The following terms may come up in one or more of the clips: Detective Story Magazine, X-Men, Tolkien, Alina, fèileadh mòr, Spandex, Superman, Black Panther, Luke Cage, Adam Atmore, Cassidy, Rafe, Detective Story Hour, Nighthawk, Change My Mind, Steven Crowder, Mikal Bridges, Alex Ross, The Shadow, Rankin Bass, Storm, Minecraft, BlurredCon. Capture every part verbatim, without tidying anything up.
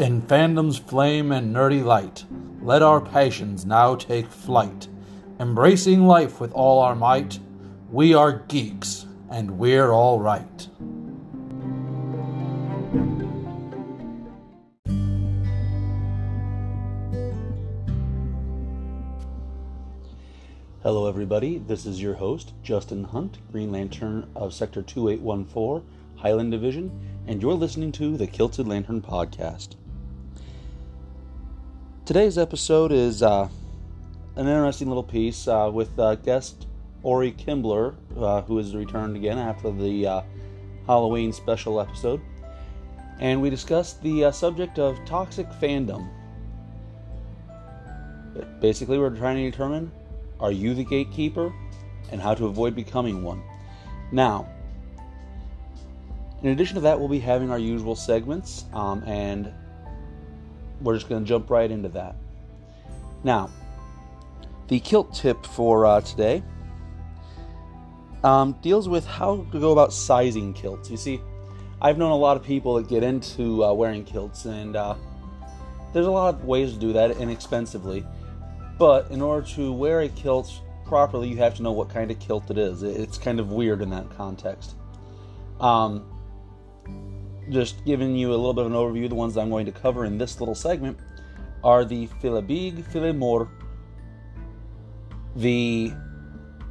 In fandom's flame and nerdy light, let our passions now take flight. Embracing life with all our might, we are geeks, and we're all right. Hello everybody, this is your host, Justin Hunt, Green Lantern of Sector two eight one four, Highland Division, and you're listening to the Kilted Lantern Podcast. Today's episode is uh, an interesting little piece uh, with uh, guest Orey Kimbler, uh, who has returned again after the uh, Halloween special episode. And we discussed the uh, subject of toxic fandom. Basically, we're trying to determine, are you the gatekeeper? And how to avoid becoming one. Now, in addition to that, we'll be having our usual segments, um, and we're just going to jump right into that. Now, the kilt tip for uh, today um, deals with how to go about sizing kilts. You see, I've known a lot of people that get into uh, wearing kilts, and uh, there's a lot of ways to do that inexpensively. But in order to wear a kilt properly, you have to know what kind of kilt it is. It's kind of weird in that context. Um, just giving you a little bit of an overview, the ones that I'm going to cover in this little segment are the fèileadh beag, fèileadh mòr, the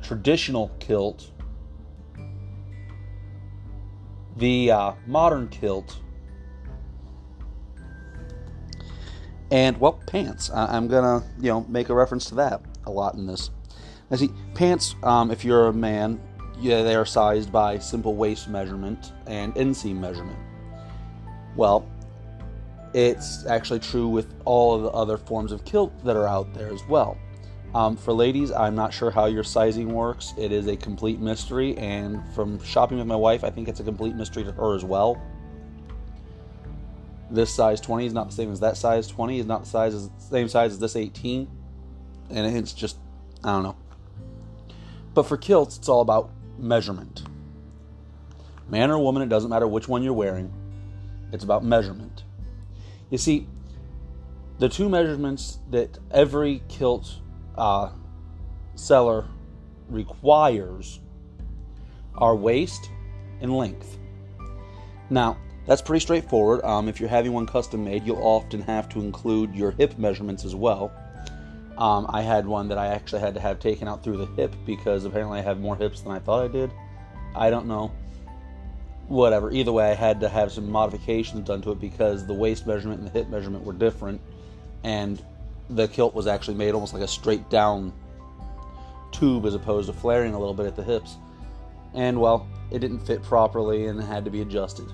traditional kilt, the uh, modern kilt, and, well, pants. I- I'm gonna, you know, make a reference to that a lot in this. Now, see, pants, um, if you're a man, yeah, they are sized by simple waist measurement and inseam measurement. Well, it's actually true with all of the other forms of kilt that are out there as well. Um, for ladies, I'm not sure how your sizing works. It is a complete mystery, and from shopping with my wife, I think it's a complete mystery to her as well. This size twenty is not the same as that size twenty, is not the size as, same size as this eighteen, and it's just, I don't know. But for kilts, it's all about measurement. Man or woman, it doesn't matter which one you're wearing. It's about measurement. You see, the two measurements that every kilt uh, seller requires are waist and length. Now, that's pretty straightforward. Um, if you're having one custom made, you'll often have to include your hip measurements as well. Um, I had one that I actually had to have taken out through the hip because apparently I have more hips than I thought I did. I don't know. Whatever. Either way, I had to have some modifications done to it because the waist measurement and the hip measurement were different. And the kilt was actually made almost like a straight down tube as opposed to flaring a little bit at the hips. And, well, it didn't fit properly and it had to be adjusted.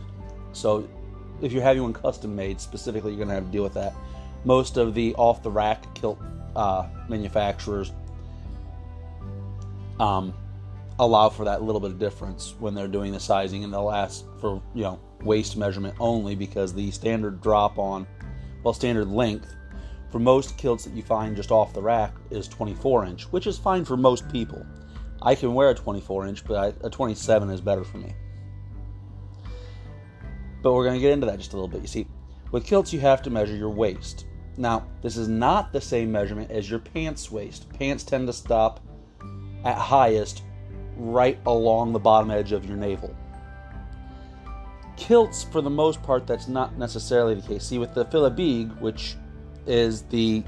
So if you're having one custom made, specifically, you're going to have to deal with that. Most of the off-the-rack kilt Uh, manufacturers um, allow for that little bit of difference when they're doing the sizing, and they'll ask for, you know, waist measurement only because the standard drop on, well, standard length for most kilts that you find just off the rack is twenty-four inch, which is fine for most people. I can wear a twenty-four inch, but I, a twenty-seven is better for me. But we're going to get into that just a little bit. You see, with kilts, you have to measure your waist. Now, this is not the same measurement as your pants waist. Pants tend to stop at highest right along the bottom edge of your navel. Kilts, for the most part, that's not necessarily the case. See, with the fèileadh beag, which is the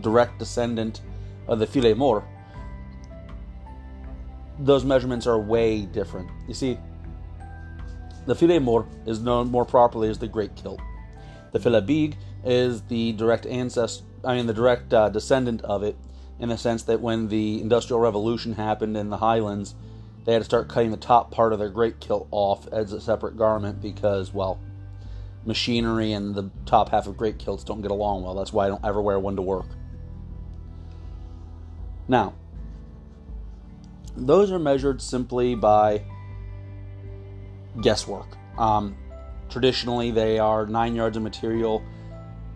direct descendant of the fèileadh mòr, those measurements are way different. You see, the fèileadh mòr is known more properly as the great kilt. The fèileadh beag is the direct ancestor, I mean the direct uh, descendant of it, in the sense that when the Industrial Revolution happened in the Highlands, they had to start cutting the top part of their great kilt off as a separate garment because, well, machinery and the top half of great kilts don't get along well. That's why I don't ever wear one to work. Now, those are measured simply by guesswork. Um, traditionally, they are nine yards of material,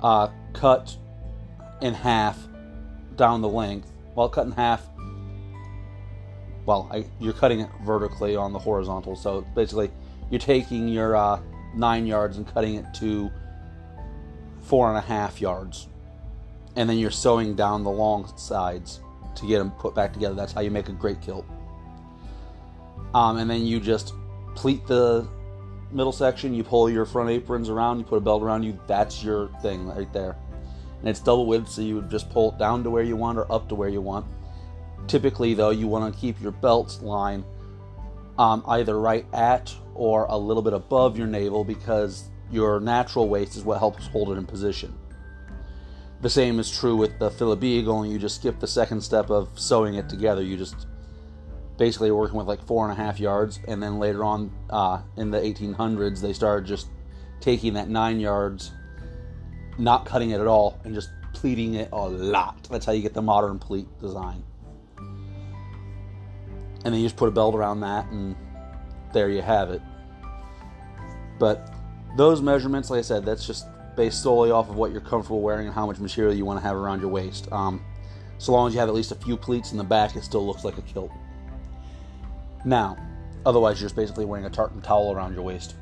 Uh, cut in half down the length. Well, cut in half. Well, I, you're cutting it vertically on the horizontal. So basically, you're taking your uh, nine yards and cutting it to four and a half yards. And then you're sewing down the long sides to get them put back together. That's how you make a great kilt. Um, and then you just pleat the middle section, you pull your front aprons around, you put a belt around you, that's your thing right there. And it's double width, so you would just pull it down to where you want or up to where you want. Typically, though, you want to keep your belt line um, either right at or a little bit above your navel, because your natural waist is what helps hold it in position. The same is true with the fèileadh beag, only you just skip the second step of sewing it together. You just basically are working with like four and a half yards, and then later on uh, in the eighteen hundreds, they started just taking that nine yards, not cutting it at all, and just pleating it a lot. That's how you get the modern pleat design. And then you just put a belt around that, and there you have it. But those measurements, like I said, that's just based solely off of what you're comfortable wearing and how much material you want to have around your waist. Um, so long as you have at least a few pleats in the back, it still looks like a kilt. Now, otherwise you're just basically wearing a tartan towel around your waist.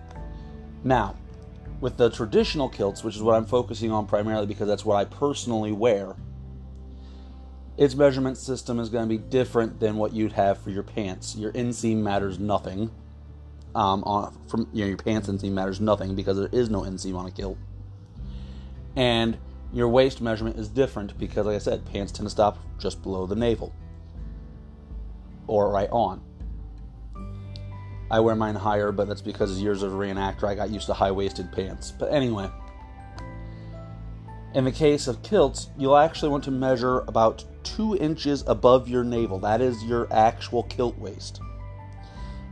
Now, with the traditional kilts, which is what I'm focusing on primarily because that's what I personally wear, its measurement system is going to be different than what you'd have for your pants. Your inseam matters nothing. Um, on from you know, your pants inseam matters nothing because there is no inseam on a kilt. And your waist measurement is different because, like I said, pants tend to stop just below the navel or right on. I wear mine higher, but that's because as years of a reenactor, I got used to high-waisted pants. But anyway, in the case of kilts, you'll actually want to measure about two inches above your navel. That is your actual kilt waist,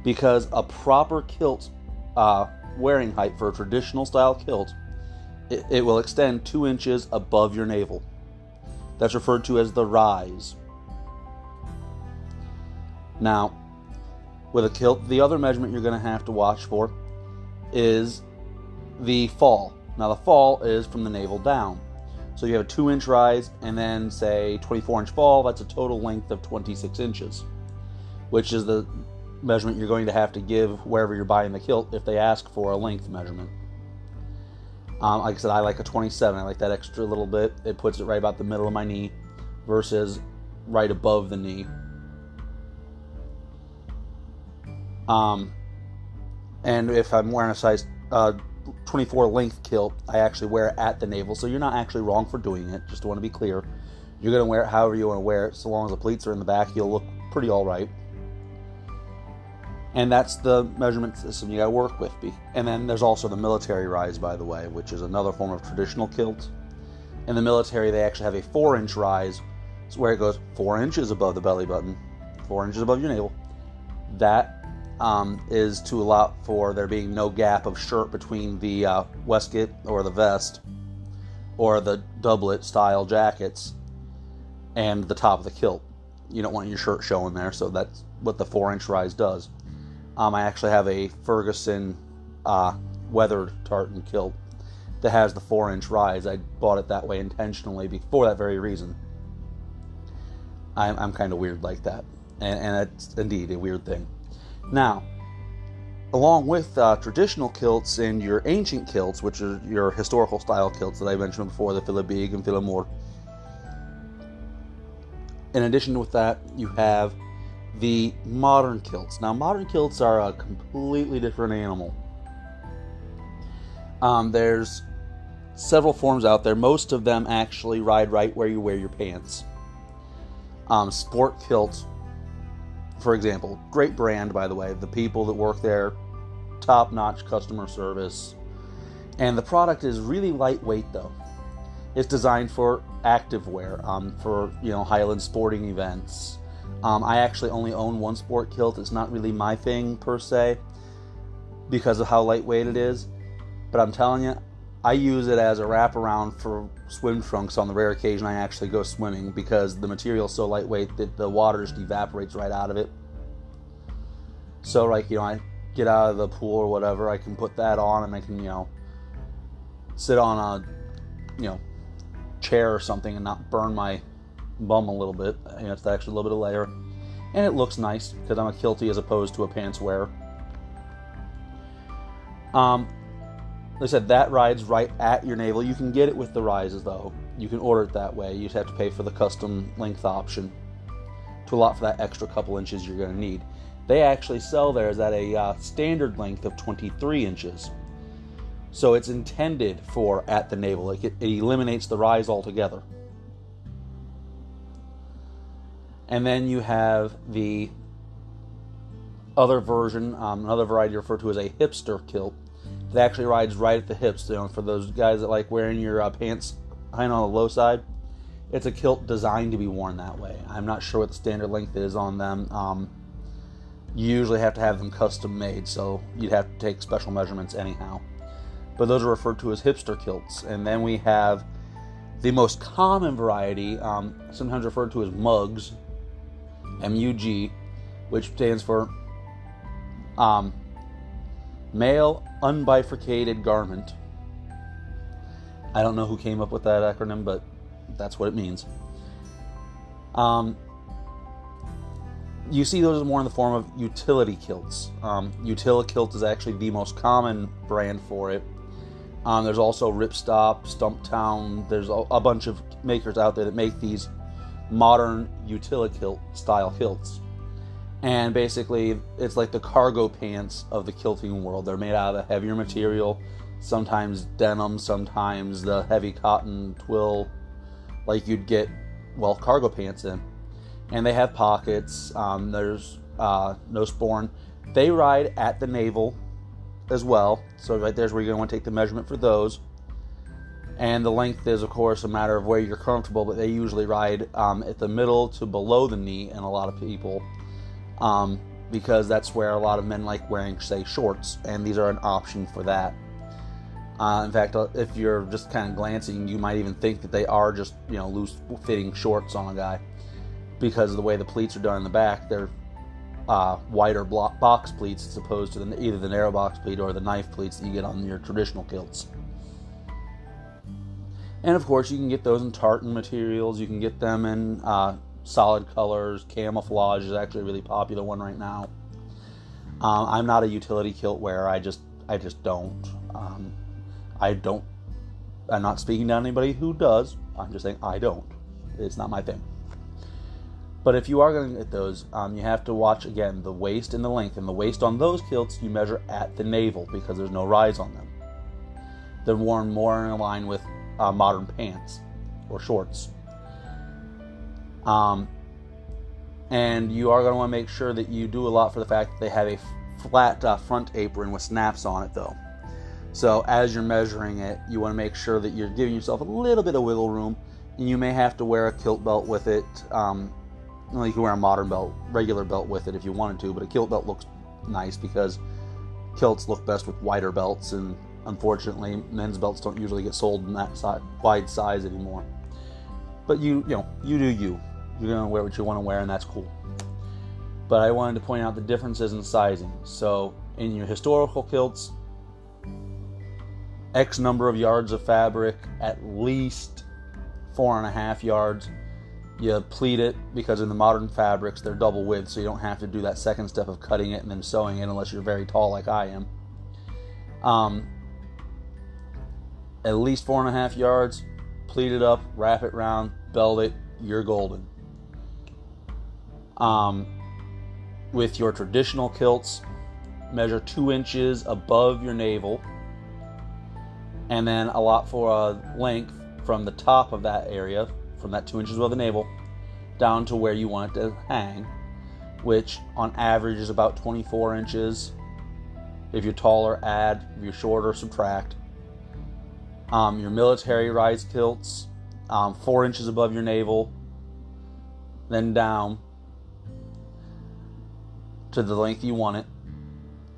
because a proper kilt uh, wearing height for a traditional style kilt, it, it will extend two inches above your navel. That's referred to as the rise. Now, with a kilt, the other measurement you're going to have to watch for is the fall. Now, the fall is from the navel down. So you have a two inch rise and then, say, twenty-four inch fall. That's a total length of twenty-six inches, which is the measurement you're going to have to give wherever you're buying the kilt if they ask for a length measurement. Um, like I said, I like a twenty-seven. I like that extra little bit. It puts it right about the middle of my knee versus right above the knee. Um, and if I'm wearing a size uh, twenty-four length kilt, I actually wear it at the navel, so you're not actually wrong for doing it, just want to be clear. You're going to wear it however you want to wear it, so long as the pleats are in the back, you'll look pretty alright. And that's the measurement system you got to work with. And then there's also the military rise, by the way, which is another form of traditional kilt. In the military, they actually have a four inch rise, where it goes four inches above the belly button, four inches above your navel. That Um, is to allow for there being no gap of shirt between the uh, waistcoat or the vest or the doublet style jackets and the top of the kilt. You don't want your shirt showing there, so that's what the four inch rise does. Um, I actually have a Ferguson uh, weathered tartan kilt that has the four inch rise. I bought it that way intentionally for that very reason. I'm, I'm kind of weird like that, and, and it's indeed a weird thing. Now, along with uh, traditional kilts and your ancient kilts, which are your historical style kilts that I mentioned before, the fèileadh beag and fèileadh mòr, in addition with that, you have the modern kilts. Now, modern kilts are a completely different animal. Um, there's several forms out there. Most of them actually ride right where you wear your pants. Um, sport kilts, for example, great brand, by the way. The people that work there, top-notch customer service. And the product is really lightweight, though. It's designed for active wear, um, for, you know, Highland sporting events. Um, I actually only own one sport kilt. It's not really my thing, per se, because of how lightweight it is. But I'm telling you, I use it as a wraparound for swim trunks on the rare occasion I actually go swimming, because the material is so lightweight that the water just evaporates right out of it. So, like, you know, I get out of the pool or whatever, I can put that on and I can, you know, sit on a, you know, chair or something and not burn my bum a little bit. You know, it's actually a little bit of layer. And it looks nice, because I'm a kiltie as opposed to a pants wearer. Um... Like I said, that rides right at your navel. You can get it with the rises, though. You can order it that way. You just have to pay for the custom length option to allot for that extra couple inches you're going to need. They actually sell theirs at a uh, standard length of twenty-three inches. So it's intended for at the navel. Like it, it eliminates the rise altogether. And then you have the other version, um, another variety referred to as a hipster kilt. That actually rides right at the hips. You know, for those guys that like wearing your uh, pants high on the low side, it's a kilt designed to be worn that way. I'm not sure what the standard length is on them. Um, you usually have to have them custom made, so you'd have to take special measurements anyhow. But those are referred to as hipster kilts. And then we have the most common variety, um, sometimes referred to as mugs, M U G, which stands for um, male unbifurcated garment. I don't know who came up with that acronym, but that's what it means. Um, you see those more in the form of utility kilts. Um, utility kilt is actually the most common brand for it. Um, there's also Ripstop, Stumptown. There's a, a bunch of makers out there that make these modern utility kilt style kilts. And basically, it's like the cargo pants of the kilting world. They're made out of a heavier material, sometimes denim, sometimes the heavy cotton twill, like you'd get, well, cargo pants in. And they have pockets. Um, there's uh, no sporran. They ride at the navel as well. So right there's where you're going to want to take the measurement for those. And the length is, of course, a matter of where you're comfortable, but they usually ride um, at the middle to below the knee in a lot of people. Um, because that's where a lot of men like wearing, say, shorts, and these are an option for that. Uh, in fact, if you're just kind of glancing, you might even think that they are just, you know, loose-fitting shorts on a guy, because of the way the pleats are done in the back. They're uh, wider block box pleats as opposed to the, either the narrow box pleat or the knife pleats that you get on your traditional kilts. And of course, you can get those in tartan materials. You can get them in Uh, solid colors. Camouflage is actually a really popular one right now. Um, I'm not a utility kilt wearer. I just, I just don't. Um, I don't. I'm not speaking to anybody who does. I'm just saying I don't. It's not my thing. But if you are going to get those, um, you have to watch again the waist and the length. And the waist on those kilts you measure at the navel because there's no rise on them. They're worn more in line with uh, modern pants or shorts. Um, and you are going to want to make sure that you do a lot for the fact that they have a f- flat uh, front apron with snaps on it, though. So as you're measuring it, you want to make sure that you're giving yourself a little bit of wiggle room, and you may have to wear a kilt belt with it. Um, well, you can wear a modern belt, regular belt with it if you wanted to, but a kilt belt looks nice because kilts look best with wider belts, and unfortunately, men's belts don't usually get sold in that si- wide size anymore. But you, you know, you do you. You're going to wear what you want to wear, and that's cool. But I wanted to point out the differences in sizing. So, in your historical kilts, X number of yards of fabric, at least four and a half yards. You pleat it, because in the modern fabrics, they're double width, so you don't have to do that second step of cutting it and then sewing it, unless you're very tall like I am. Um, at least four and a half yards, pleat it up, wrap it round, belt it, you're golden. Um, with your traditional kilts, measure two inches above your navel, and then allot for a length from the top of that area, from that two inches above the navel, down to where you want it to hang, which on average is about twenty-four inches. If you're taller, add. If you're shorter, subtract. Um, your military rise kilts, Um, four inches above your navel, then down to the length you want it.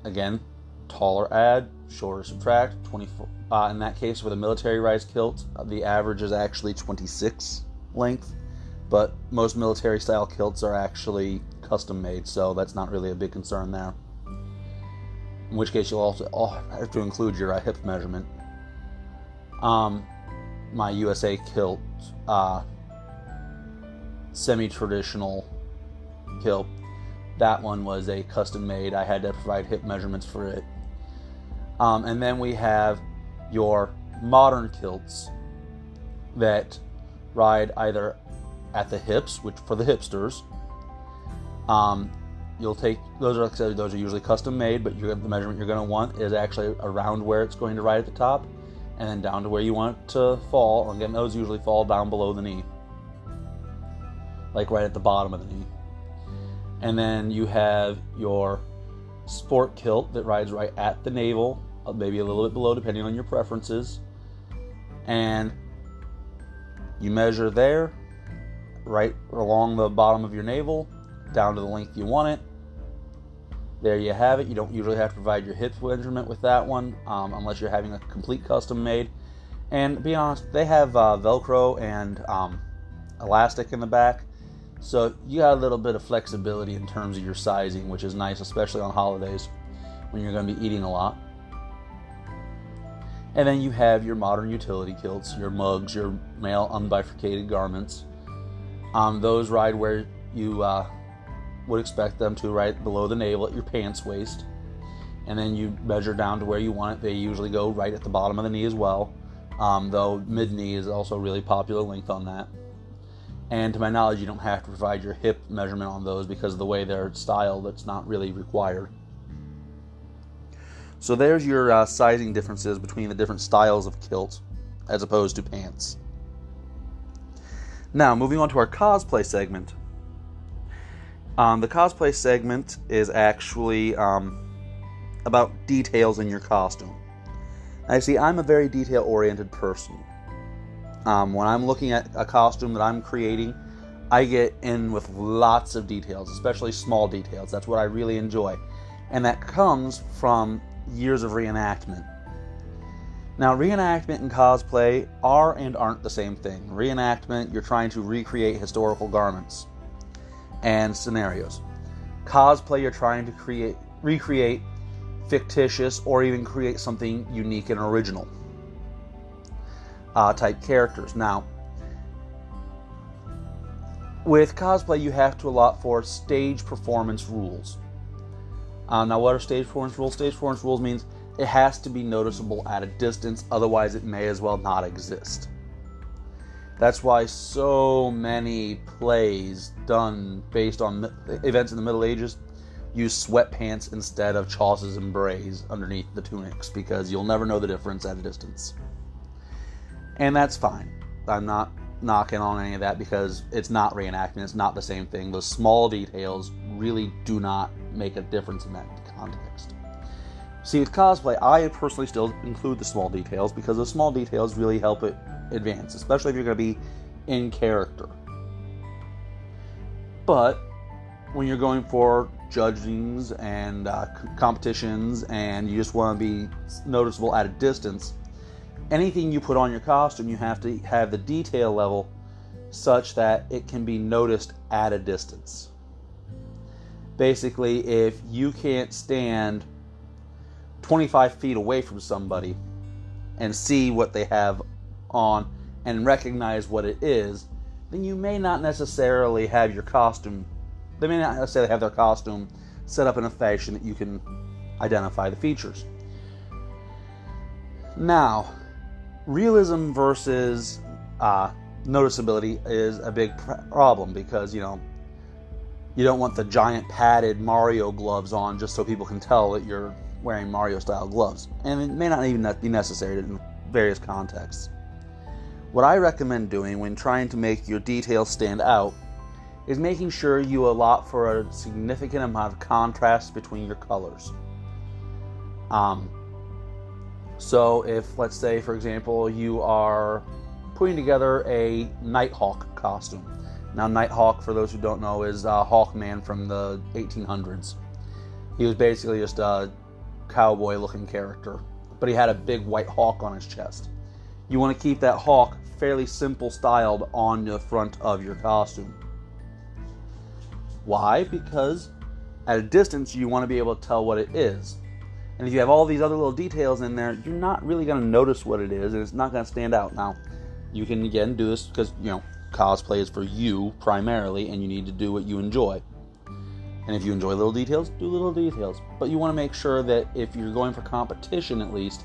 Again, taller add, shorter subtract. twenty-four. Uh, in that case, with a military rise kilt, the average is actually twenty-six length, but most military style kilts are actually custom made, so that's not really a big concern there. In which case, you'll also oh, have to include your uh, hip measurement. Um... My U S A kilt, uh, semi-traditional kilt, that one was a custom made. I had to provide hip measurements for it. Um, and then we have your modern kilts that ride either at the hips, which for the hipsters, um, you'll take those are like I said, those are usually custom made, but you have the measurement you're going to want is actually around where it's going to ride at the top, and then down to where you want it to fall. And again, those usually fall down below the knee, like right at the bottom of the knee. And then you have your sport kilt that rides right at the navel, maybe a little bit below, depending on your preferences. And you measure there, right along the bottom of your navel, down to the length you want it. There you have it. You don't usually have to provide your hip measurement with that one, um, unless you're having a complete custom made. And to be honest, they have uh, Velcro and um, elastic in the back, so you got a little bit of flexibility in terms of your sizing, which is nice, especially on holidays when you're going to be eating a lot. And then you have your modern utility kilts, your mugs, your male unbifurcated garments. Um, those ride where you uh, would expect them to, right below the navel at your pants waist. And then you measure down to where you want it. They usually go right at the bottom of the knee as well, um, though mid-knee is also a really popular length on that. And to my knowledge, you don't have to provide your hip measurement on those because of the way they're styled, that's not really required. So there's your uh, sizing differences between the different styles of kilt as opposed to pants. Now, moving on to our cosplay segment. Um, the cosplay segment is actually um, about details in your costume. Now, you see, I'm a very detail-oriented person. Um, when I'm looking at a costume that I'm creating, I get in with lots of details, especially small details. That's what I really enjoy. And that comes from years of reenactment. Now, reenactment and cosplay are and aren't the same thing. Reenactment, you're trying to recreate historical garments and scenarios. Cosplay, you're trying to create, recreate fictitious or even create something unique and original uh, type characters. Now, with cosplay, you have to allot for stage performance rules. Uh, now, what are stage performance rules? Stage performance rules means it has to be noticeable at a distance, otherwise it may as well not exist. That's why so many plays done based on events in the Middle Ages use sweatpants instead of chausses and braids underneath the tunics, because you'll never know the difference at a distance. And that's fine. I'm not knocking on any of that because it's not reenactment, it's not the same thing. Those small details really do not make a difference in that context. See, with cosplay, I personally still include the small details because the small details really help it advance, especially if you're going to be in character. But when you're going for judgings and uh, competitions and you just want to be noticeable at a distance, anything you put on your costume, you have to have the detail level such that it can be noticed at a distance. Basically, if you can't stand twenty-five feet away from somebody and see what they have on and recognize what it is, then you may not necessarily have your costume, they may not necessarily have their costume set up in a fashion that you can identify the features. Now, realism versus uh, noticeability is a big problem because, you know, you don't want the giant padded Mario gloves on just so people can tell that you're wearing Mario-style gloves. And it may not even be necessary in various contexts. What I recommend doing when trying to make your details stand out is making sure you allot for a significant amount of contrast between your colors. Um, so if, let's say, for example, you are putting together a Nighthawk costume. Now, Nighthawk, for those who don't know, is uh, Hawkman from the eighteen hundreds. He was basically just a cowboy-looking character, but he had a big white hawk on his chest. You want to keep that hawk fairly simple-styled on the front of your costume. Why? Because at a distance, you want to be able to tell what it is. And if you have all these other little details in there, you're not really going to notice what it is, and it's not going to stand out. Now, you can, again, do this because, you know, cosplay is for you primarily, and you need to do what you enjoy. And if you enjoy little details, do little details. But you want to make sure that if you're going for competition, at least,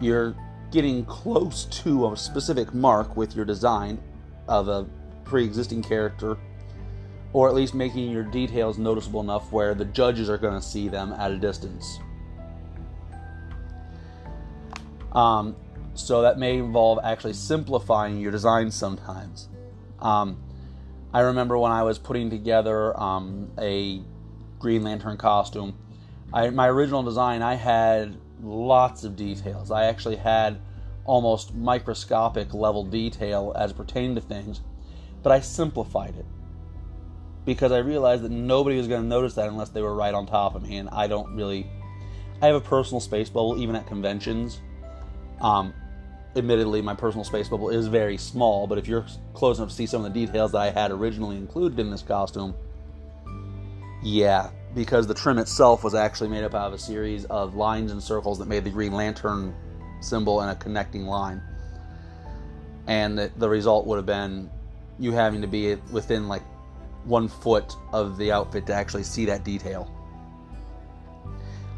you're getting close to a specific mark with your design of a pre-existing character, or at least making your details noticeable enough where the judges are going to see them at a distance. Um, so that may involve actually simplifying your design sometimes. Um, I remember when I was putting together um, a Green Lantern costume, I, my original design, I had lots of details. I actually had almost microscopic level detail as it pertained to things, but I simplified it because I realized that nobody was going to notice that unless they were right on top of me, and I don't really... I have a personal space bubble, even at conventions. Um, admittedly, my personal space bubble is very small, but if you're close enough to see some of the details that I had originally included in this costume, yeah, because the trim itself was actually made up out of a series of lines and circles that made the Green Lantern symbol and a connecting line. And the, the result would have been you having to be within, like, one foot of the outfit to actually see that detail.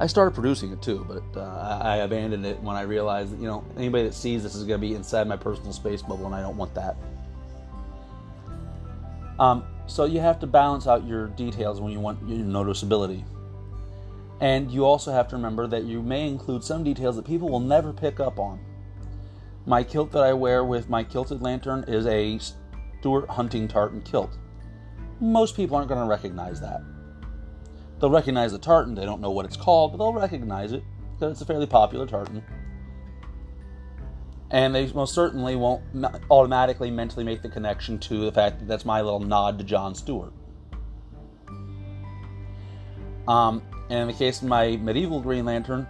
I started producing it too, but uh, I abandoned it when I realized that, you know, anybody that sees this is going to be inside my personal space bubble, and I don't want that. Um, so you have to balance out your details when you want your noticeability. And you also have to remember that you may include some details that people will never pick up on. My kilt that I wear with my Kilted Lantern is a Stewart hunting tartan kilt. Most people aren't going to recognize that. They'll recognize the tartan. They don't know what it's called, but they'll recognize it because it's a fairly popular tartan. And they most certainly won't automatically mentally make the connection to the fact that that's my little nod to John Stewart. Um, and in the case of my medieval Green Lantern,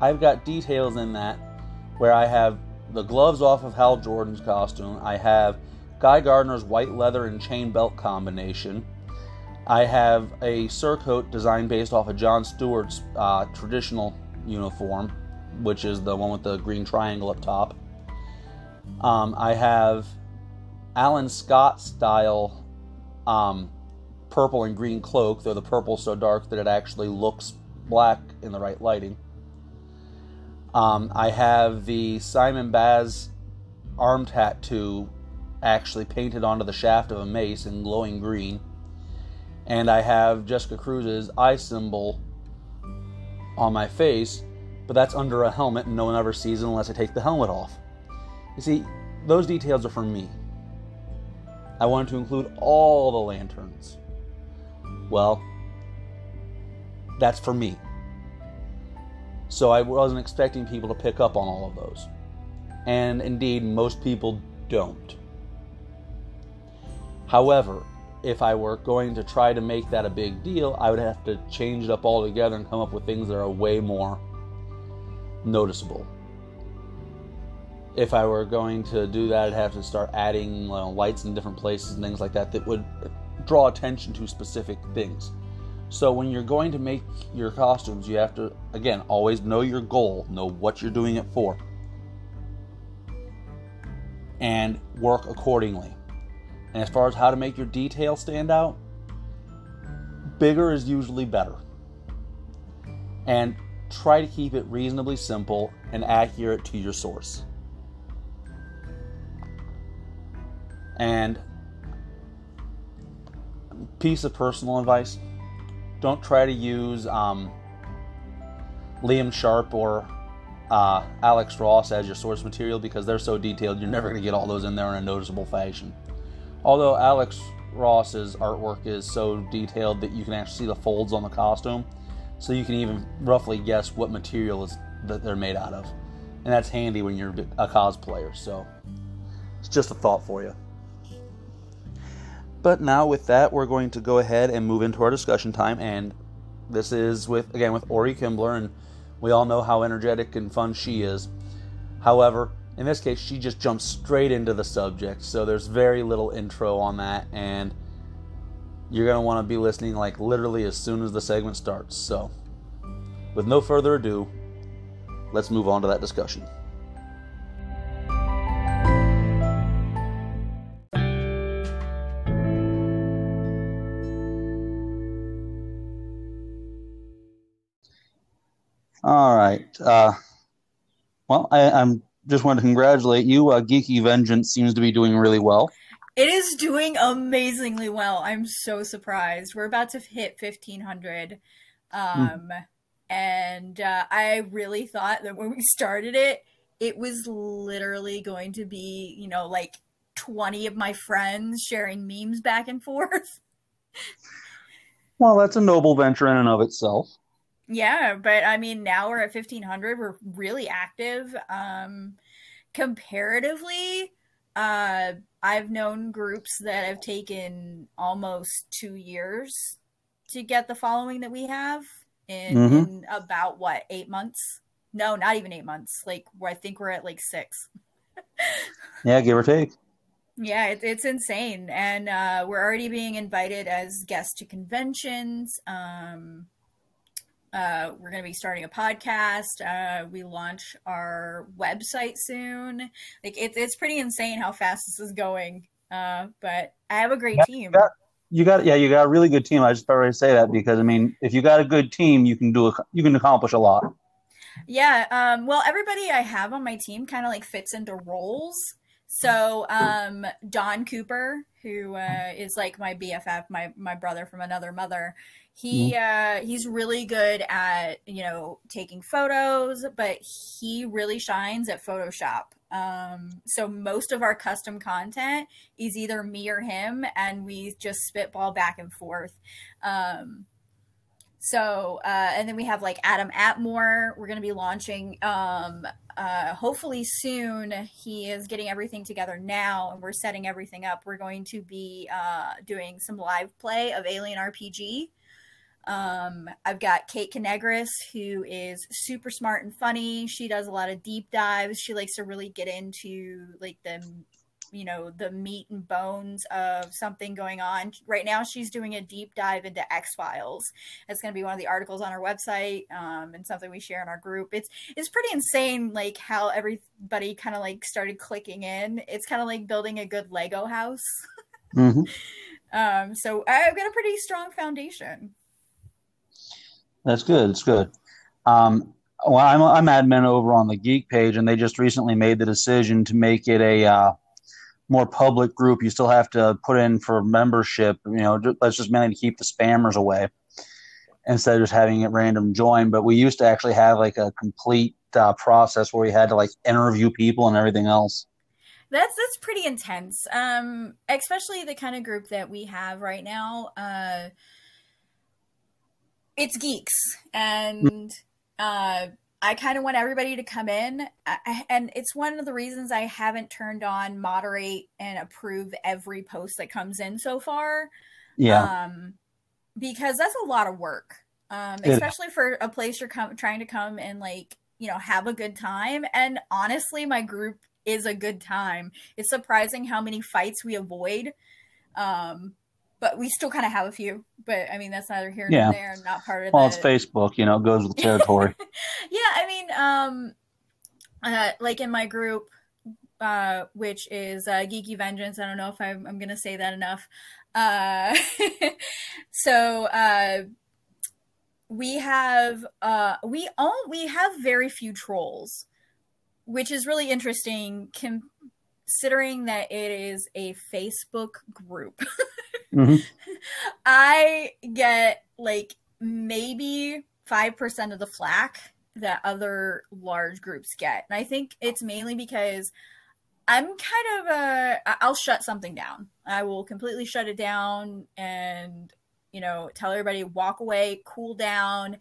I've got details in that where I have the gloves off of Hal Jordan's costume. I have Guy Gardner's white leather and chain belt combination. I have a surcoat designed based off of John Stewart's uh, traditional uniform, which is the one with the green triangle up top. Um, I have Alan Scott-style um, purple and green cloak, though the purple's so dark that it actually looks black in the right lighting. Um, I have the Simon Baz arm tattoo actually painted onto the shaft of a mace in glowing green. And I have Jessica Cruz's eye symbol on my face, but that's under a helmet and no one ever sees it unless I take the helmet off. You see, those details are for me. I wanted to include all the lanterns. Well, that's for me. So I wasn't expecting people to pick up on all of those. And indeed, most people don't. However, if I were going to try to make that a big deal, I would have to change it up altogether and come up with things that are way more noticeable. If I were going to do that, I'd have to start adding, you know, lights in different places and things like that that would draw attention to specific things. So when you're going to make your costumes, you have to, again, always know your goal, know what you're doing it for, and work accordingly. And as far as how to make your detail stand out, bigger is usually better. And try to keep it reasonably simple and accurate to your source. And piece of personal advice, don't try to use um, Liam Sharp or uh, Alex Ross as your source material because they're so detailed you're never going to get all those in there in a noticeable fashion. Although Alex Ross's artwork is so detailed that you can actually see the folds on the costume, so you can even roughly guess what material is that they're made out of. And that's handy when you're a cosplayer, so it's just a thought for you. But now with that, we're going to go ahead and move into our discussion time, and this is, with again, with Orey Kimbler, and we all know how energetic and fun she is. However, in this case, she just jumps straight into the subject, so there's very little intro on that, and you're going to want to be listening, like, literally as soon as the segment starts. So, with no further ado, let's move on to that discussion. All right, uh... Well, I I'm just wanted to congratulate you. Uh, Geeky Vengeance seems to be doing really well. It is doing amazingly well. I'm so surprised. We're about to hit fifteen hundred. Um, mm. And uh, I really thought that when we started it, it was literally going to be, you know, like twenty of my friends sharing memes back and forth. Well, that's a noble venture in and of itself. Yeah, but I mean, now we're at fifteen hundred. We're really active. Um, comparatively, uh, I've known groups that have taken almost two years to get the following that we have in, mm-hmm. in about, what, eight months? No, not even eight months. Like, I think we're at like six. Yeah, give or take. Yeah, it, it's insane. And uh, we're already being invited as guests to conventions. Um, uh, we're going to be starting a podcast. Uh, we launch our website soon. Like, it, it's pretty insane how fast this is going. Uh, but I have a great yeah, team. Yeah. You got yeah, you got a really good team. I just about ready to say that because I mean, if you got a good team, you can do a, you can accomplish a lot. Yeah. Um, well, everybody I have on my team kind of like fits into roles. So um, Don Cooper, who uh, is like my B F F, my my brother from another mother, he mm-hmm. uh, he's really good at you know taking photos, but he really shines at Photoshop. Um, so most of our custom content is either me or him, and we just spitball back and forth. Um, so, uh, and then we have like Adam Atmore. We're going to be launching, um, uh, hopefully soon. He is getting everything together now and we're setting everything up. We're going to be, uh, doing some live play of Alien R P G. Um, I've got Kate Conegris, who is super smart and funny. She does a lot of deep dives. She likes to really get into like the, you know, the meat and bones of something going on. Right now, she's doing a deep dive into X-Files. That's going to be one of the articles on our website um, and something we share in our group. It's it's pretty insane, like how everybody kind of like started clicking in. It's kind of like building a good Lego house. Mm-hmm. um, so I've got a pretty strong foundation. That's good. It's good. Um, well, I'm I'm admin over on the Geek page, and they just recently made the decision to make it a uh, more public group. You still have to put in for membership. You know, just, that's just mainly to keep the spammers away instead of just having it random join. But we used to actually have like a complete uh, process where we had to like interview people and everything else. That's that's pretty intense, um, especially the kind of group that we have right now. Uh, It's geeks, and uh, I kind of want everybody to come in, I, and it's one of the reasons I haven't turned on moderate and approve every post that comes in so far. Yeah, um, because that's a lot of work, um, especially for a place you're com- trying to come and like you know have a good time. And honestly, my group is a good time. It's surprising how many fights we avoid. Um, But we still kind of have a few. But, I mean, that's neither here nor yeah. there. I'm not part of well, that. Well, it's Facebook. You know, it goes with the territory. Yeah, I mean, um, uh, like in my group, uh, which is uh, Geeky Vengeance. I don't know if I'm, I'm going to say that enough. Uh, so uh, we have uh, we own, we have very few trolls, which is really interesting considering that it is a Facebook group. Mm-hmm. I get like maybe five percent of the flack that other large groups get. And I think it's mainly because I'm kind of a, I'll shut something down. I will completely shut it down and, you know, tell everybody walk away, cool down.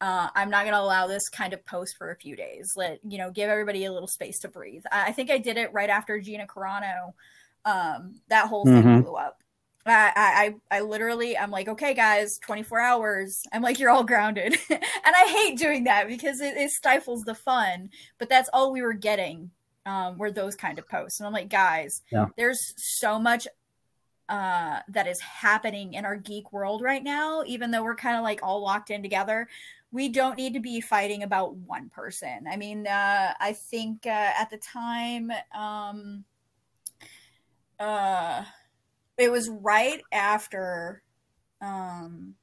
Uh, I'm not going to allow this kind of post for a few days. Let, you know, give everybody a little space to breathe. I, I think I did it right after Gina Carano. Um, that whole thing mm-hmm. blew up. I, I I literally, I'm like, okay, guys, twenty-four hours. I'm like, you're all grounded. And I hate doing that because it, it stifles the fun. But that's all we were getting um, were those kind of posts. And I'm like, guys, yeah. there's so much uh, that is happening in our geek world right now, even though we're kind of like all locked in together. We don't need to be fighting about one person. I mean, uh, I think uh, at the time... Um, uh, It was right after um,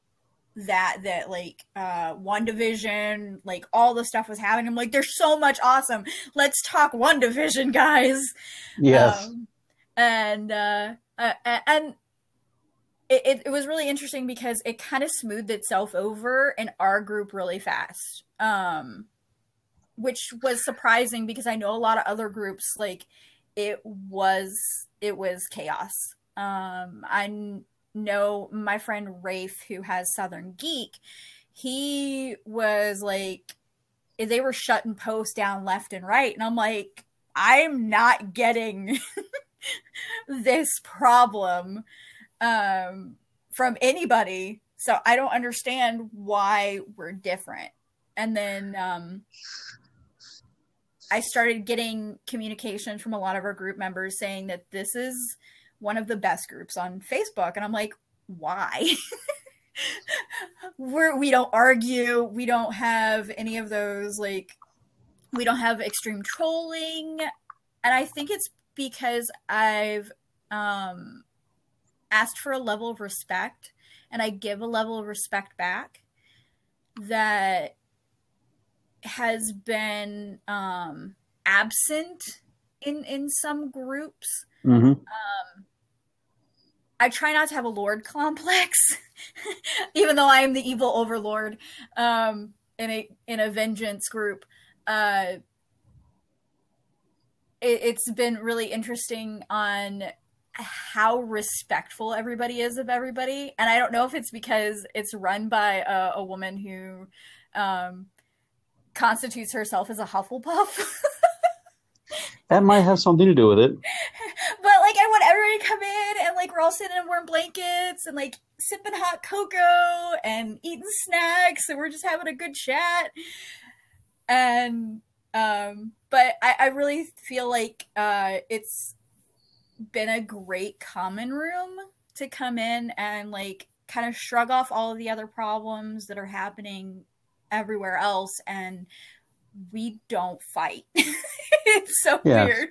that that like uh WandaVision, like all the stuff was happening. I'm like, there's so much awesome. Let's talk WandaVision, guys. Yes. Um, and uh, uh and it it was really interesting because it kind of smoothed itself over in our group really fast. Um, which was surprising because I know a lot of other groups, like it was it was chaos. Um, I know my friend Rafe, who has Southern Geek, he was like, they were shutting posts down left and right, and I'm like, I'm not getting this problem um, from anybody, so I don't understand why we're different. And then um, I started getting communication from a lot of our group members saying that this is one of the best groups on Facebook. And I'm like, why? We're, we don't argue. We don't have any of those, like, we don't have extreme trolling. And I think it's because I've um, asked for a level of respect, and I give a level of respect back that has been um, absent in, in some groups. Mm-hmm. Um, I try not to have a lord complex, even though I am the evil overlord um, in a in a vengeance group. Uh, it, it's been really interesting on how respectful everybody is of everybody, and I don't know if it's because it's run by a, a woman who um, constitutes herself as a Hufflepuff. That might have something to do with it. But, like, I want everybody to come in and, like, we're all sitting in warm blankets and, like, sipping hot cocoa and eating snacks, and we're just having a good chat. And, um, but I, I really feel like uh, it's been a great common room to come in and, like, kind of shrug off all of the other problems that are happening everywhere else, and we don't fight. It's so yeah. weird.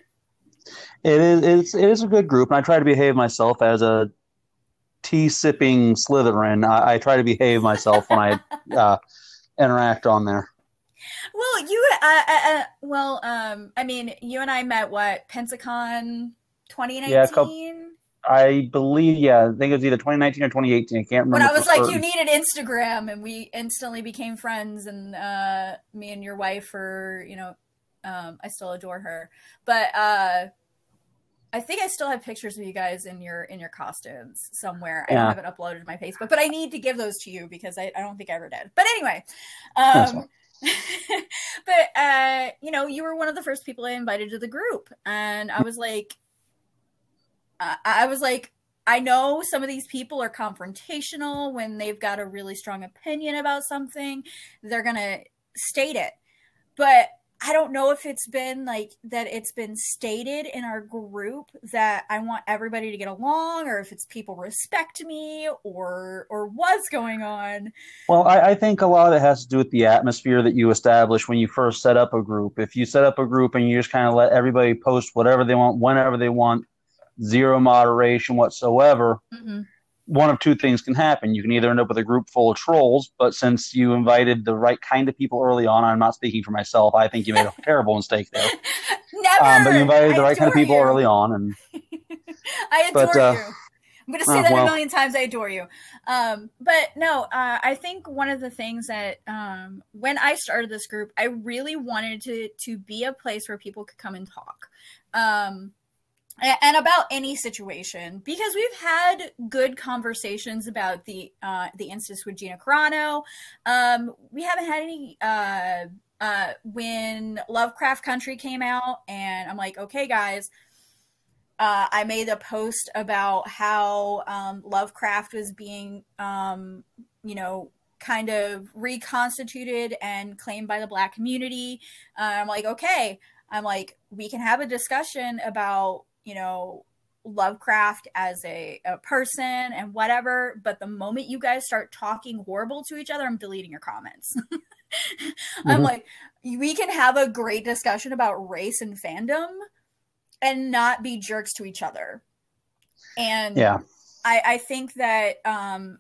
It is. It's. It is a good group, and I try to behave myself as a tea sipping Slytherin. I, I try to behave myself when I uh, interact on there. Well, you. Uh, uh, well, um, I mean, you and I met what, Pensacon twenty nineteen. Yeah, couple, I believe. Yeah, I think it was either twenty nineteen or twenty eighteen. I can't remember. When I was like, certain. You needed Instagram, and we instantly became friends, and uh, me and your wife are, you know. Um, I still adore her, but uh, I think I still have pictures of you guys in your in your costumes somewhere. Yeah. I haven't uploaded to my Facebook, but I need to give those to you because I, I don't think I ever did. But anyway, um, but uh, you know, you were one of the first people I invited to the group, and I was like, uh, I was like, I know some of these people are confrontational when they've got a really strong opinion about something, they're gonna state it, but I don't know if it's been like that it's been stated in our group that I want everybody to get along, or if it's people respect me, or or what's going on. Well, I, I think a lot of it has to do with the atmosphere that you establish when you first set up a group. If you set up a group and you just kind of let everybody post whatever they want, whenever they want, zero moderation whatsoever, mm-hmm. one of two things can happen. You can either end up with a group full of trolls, but since you invited the right kind of people early on, I'm not speaking for myself, I think you made a terrible mistake there. Never! Um, but you invited the right kind of people you. early on. And I adore but, uh, you. I'm going to say uh, that well. a million times. I adore you. Um, but no, uh, I think one of the things that um, when I started this group, I really wanted to, to be a place where people could come and talk. Um And about any situation, because we've had good conversations about the uh, the instance with Gina Carano. Um, we haven't had any uh, uh, when Lovecraft Country came out, and I'm like, okay, guys, uh, I made a post about how um, Lovecraft was being, um, you know, kind of reconstituted and claimed by the Black community. Uh, I'm like, okay, I'm like, we can have a discussion about, you know, Lovecraft as a, a person and whatever. But the moment you guys start talking horrible to each other, I'm deleting your comments. Mm-hmm. I'm like, we can have a great discussion about race and fandom and not be jerks to each other. And yeah. I, I think that um,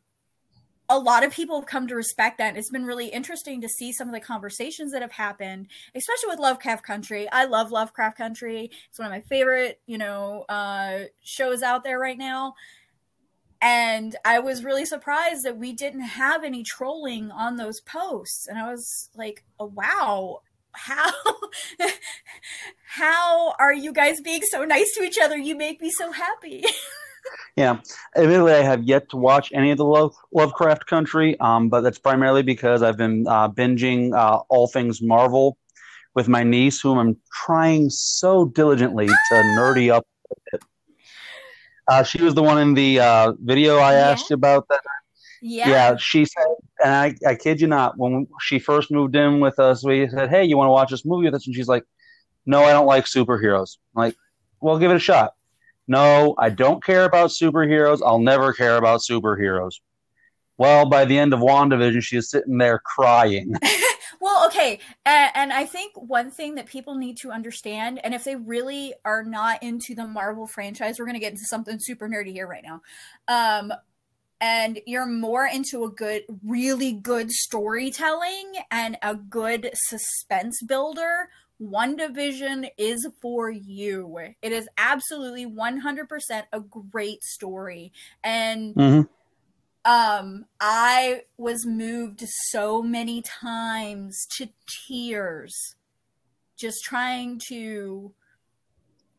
a lot of people have come to respect that. And it's been really interesting to see some of the conversations that have happened, especially with Lovecraft Country. I love Lovecraft Country. It's one of my favorite, you know, uh, shows out there right now. And I was really surprised that we didn't have any trolling on those posts. And I was like, oh, wow, how, how are you guys being so nice to each other? You make me so happy. Yeah, admittedly, I have yet to watch any of the Love, Lovecraft Country, um, but that's primarily because I've been uh, binging uh, all things Marvel with my niece, whom I'm trying so diligently to nerdy up a bit. Uh, she was the one in the uh, video I yeah. asked about that. Yeah. Yeah, she said, and I, I kid you not, when she first moved in with us, we said, hey, you want to watch this movie with us? And she's like, no, I don't like superheroes. I'm like, well, give it a shot. No, I don't care about superheroes. I'll never care about superheroes. Well, by the end of WandaVision, she is sitting there crying. Well, okay. And, and I think one thing that people need to understand, and if they really are not into the Marvel franchise, we're going to get into something super nerdy here right now. Um, and you're more into a good, really good storytelling and a good suspense builder, WandaVision is for you. It is absolutely one hundred percent a great story. And mm-hmm. um, I was moved so many times to tears just trying to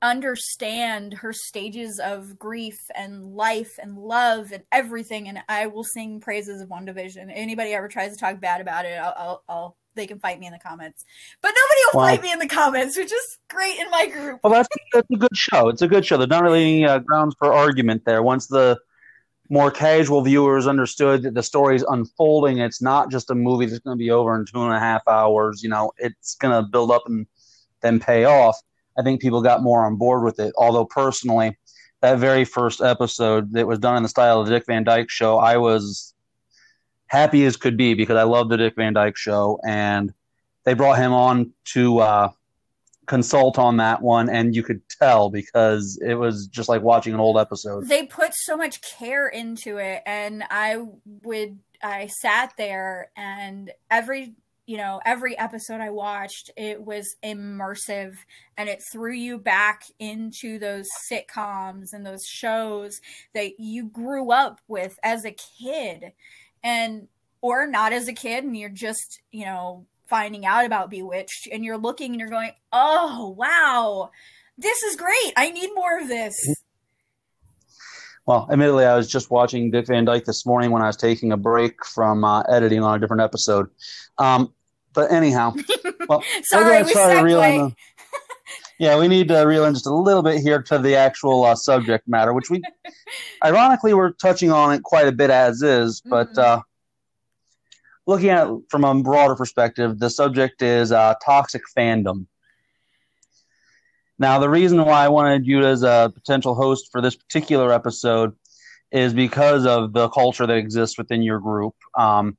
understand her stages of grief and life and love and everything. And I will sing praises of WandaVision. Anybody ever tries to talk bad about it, I'll... I'll, I'll they can fight me in the comments, but nobody will wow. fight me in the comments, which is great in my group. Well, that's, that's a good show. It's a good show. There's not really any uh, grounds for argument there. Once the more casual viewers understood that the story's unfolding, it's not just a movie that's going to be over in two and a half hours. You know, it's going to build up and then pay off. I think people got more on board with it. Although personally, that very first episode that was done in the style of the Dick Van Dyke show, I was happy as could be because I love the Dick Van Dyke show, and they brought him on to uh, consult on that one, and you could tell because it was just like watching an old episode. They put so much care into it, and I would I sat there, and every you know every episode I watched, it was immersive, and it threw you back into those sitcoms and those shows that you grew up with as a kid. And, or not as a kid, and you're just, you know, finding out about Bewitched, and you're looking and you're going, oh, wow, this is great. I need more of this. Well, admittedly, I was just watching Dick Van Dyke this morning when I was taking a break from uh, editing on a different episode. Um, but anyhow, well, sorry, we try to reel in the, yeah, we need to reel in just a little bit here to the actual uh, subject matter, which we... Ironically, we're touching on it quite a bit as is, but mm-hmm. uh, looking at it from a broader perspective, the subject is uh, toxic fandom. Now, the reason why I wanted you as a potential host for this particular episode is because of the culture that exists within your group, um,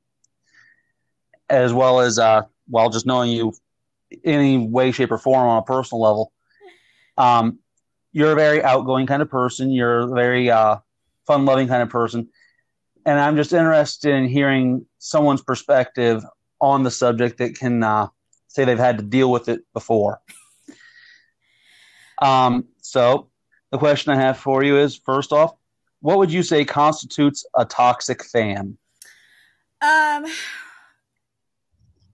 as well as, uh, well, just knowing you in any way, shape, or form on a personal level. Um, you're a very outgoing kind of person. You're a very... Uh, fun-loving kind of person, and I'm just interested in hearing someone's perspective on the subject that can uh, say they've had to deal with it before. Um, so the question I have for you is, first off, what would you say constitutes a toxic fan? Um,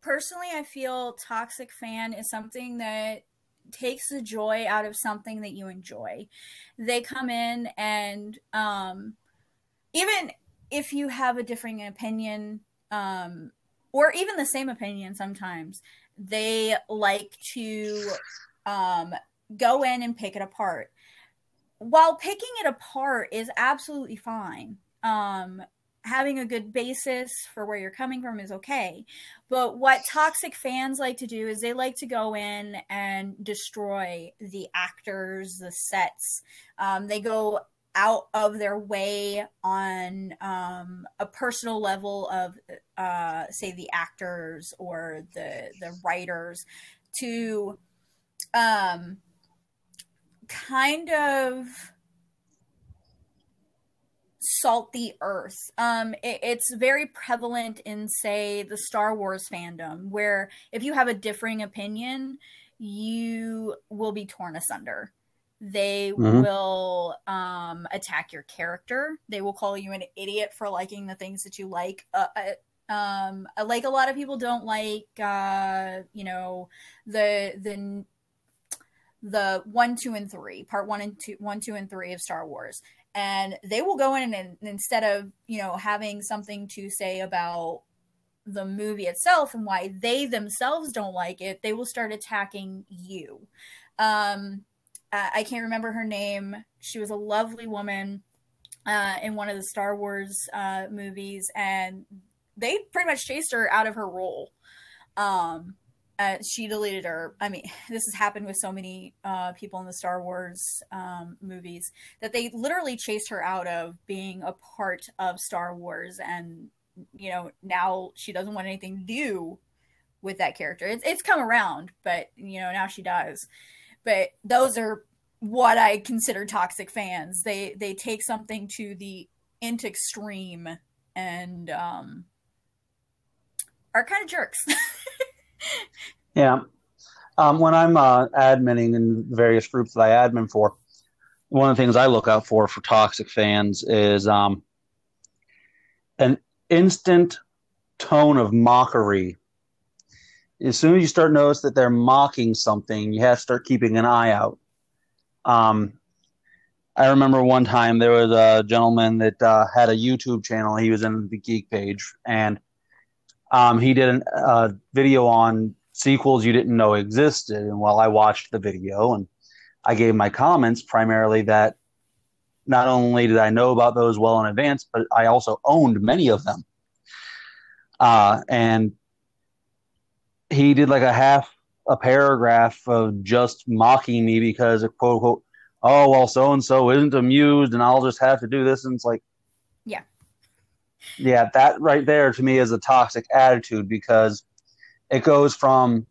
personally, I feel toxic fan is something that takes the joy out of something that you enjoy. They come in and um even if you have a differing opinion, um or even the same opinion sometimes, they like to um go in and pick it apart. While picking it apart is absolutely fine, um having a good basis for where you're coming from is okay. But what toxic fans like to do is they like to go in and destroy the actors, the sets. Um, they go out of their way on um, a personal level of, uh, say, the actors or the, the writers to um, kind of salt the earth. Um, it, it's very prevalent in, say, the Star Wars fandom, where if you have a differing opinion, you will be torn asunder. They mm-hmm. will um, attack your character. They will call you an idiot for liking the things that you like. Uh, I, um, I like a lot of people don't like, uh, you know, the the the one, two, and three, part one and two, one, two, and three of Star Wars. And they will go in and, and instead of, you know, having something to say about the movie itself and why they themselves don't like it, they will start attacking you. Um, I can't remember her name. She was a lovely woman uh, in one of the Star Wars uh, movies, and they pretty much chased her out of her role. Um, uh, she deleted her. I mean, this has happened with so many uh, people in the Star Wars um, movies that they literally chased her out of being a part of Star Wars, and you know, now she doesn't want anything to do with that character. It's it's come around, but you know, now she does. But those are what I consider toxic fans. They they take something to the nth extreme and um, are kind of jerks. Yeah. Um, when I'm uh, adminning in various groups that I admin for, one of the things I look out for for toxic fans is um, an instant tone of mockery. As soon as you start notice that they're mocking something, you have to start keeping an eye out. Um, I remember one time there was a gentleman that uh, had a YouTube channel. He was in the Geek page, and um, he did a uh, video on sequels you didn't know existed. And while I watched the video, and I gave my comments primarily that not only did I know about those well in advance, but I also owned many of them. Uh, and he did like a half a paragraph of just mocking me because of quote unquote, oh, well, so-and-so isn't amused and I'll just have to do this. And it's like, yeah, yeah, that right there to me is a toxic attitude because it goes from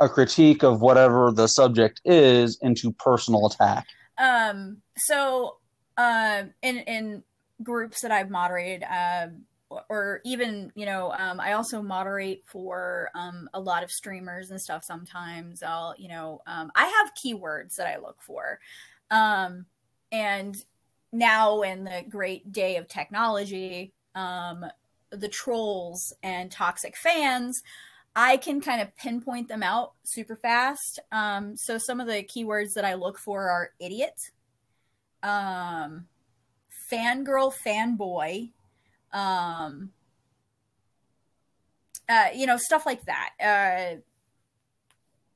a critique of whatever the subject is into personal attack. Um, so, uh, in, in groups that I've moderated, uh, or even, you know, um, I also moderate for um, a lot of streamers and stuff. Sometimes I'll, you know, um, I have keywords that I look for. Um, and now in the great day of technology, um, the trolls and toxic fans, I can kind of pinpoint them out super fast. Um, so some of the keywords that I look for are idiot, um, fangirl, fanboy, Um, uh, you know, stuff like that. Uh,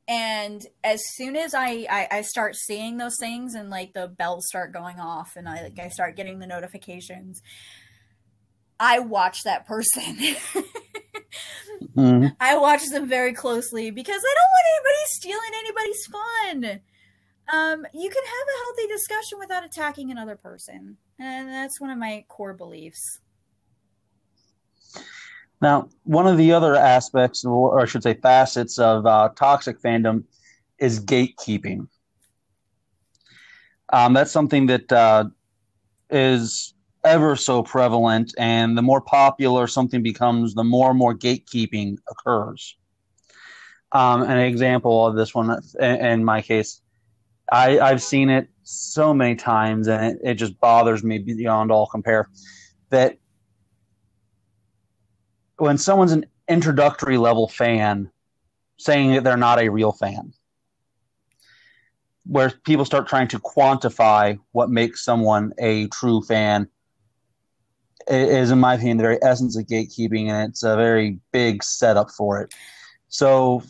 and as soon as I, I, I start seeing those things and like the bells start going off and I, like, I start getting the notifications, I watch that person. mm-hmm. I watch them very closely because I don't want anybody stealing anybody's fun. Um, you can have a healthy discussion without attacking another person. And that's one of my core beliefs. Now, one of the other aspects, or I should say facets of uh, toxic fandom is gatekeeping. Um, that's something that uh, is ever so prevalent, and the more popular something becomes, the more and more gatekeeping occurs. Um, an example of this one, in my case, I, I've seen it so many times, and it, it just bothers me beyond all compare, that when someone's an introductory level fan, saying that they're not a real fan, where people start trying to quantify what makes someone a true fan, is, in my opinion, the very essence of gatekeeping, and it's a very big setup for it. So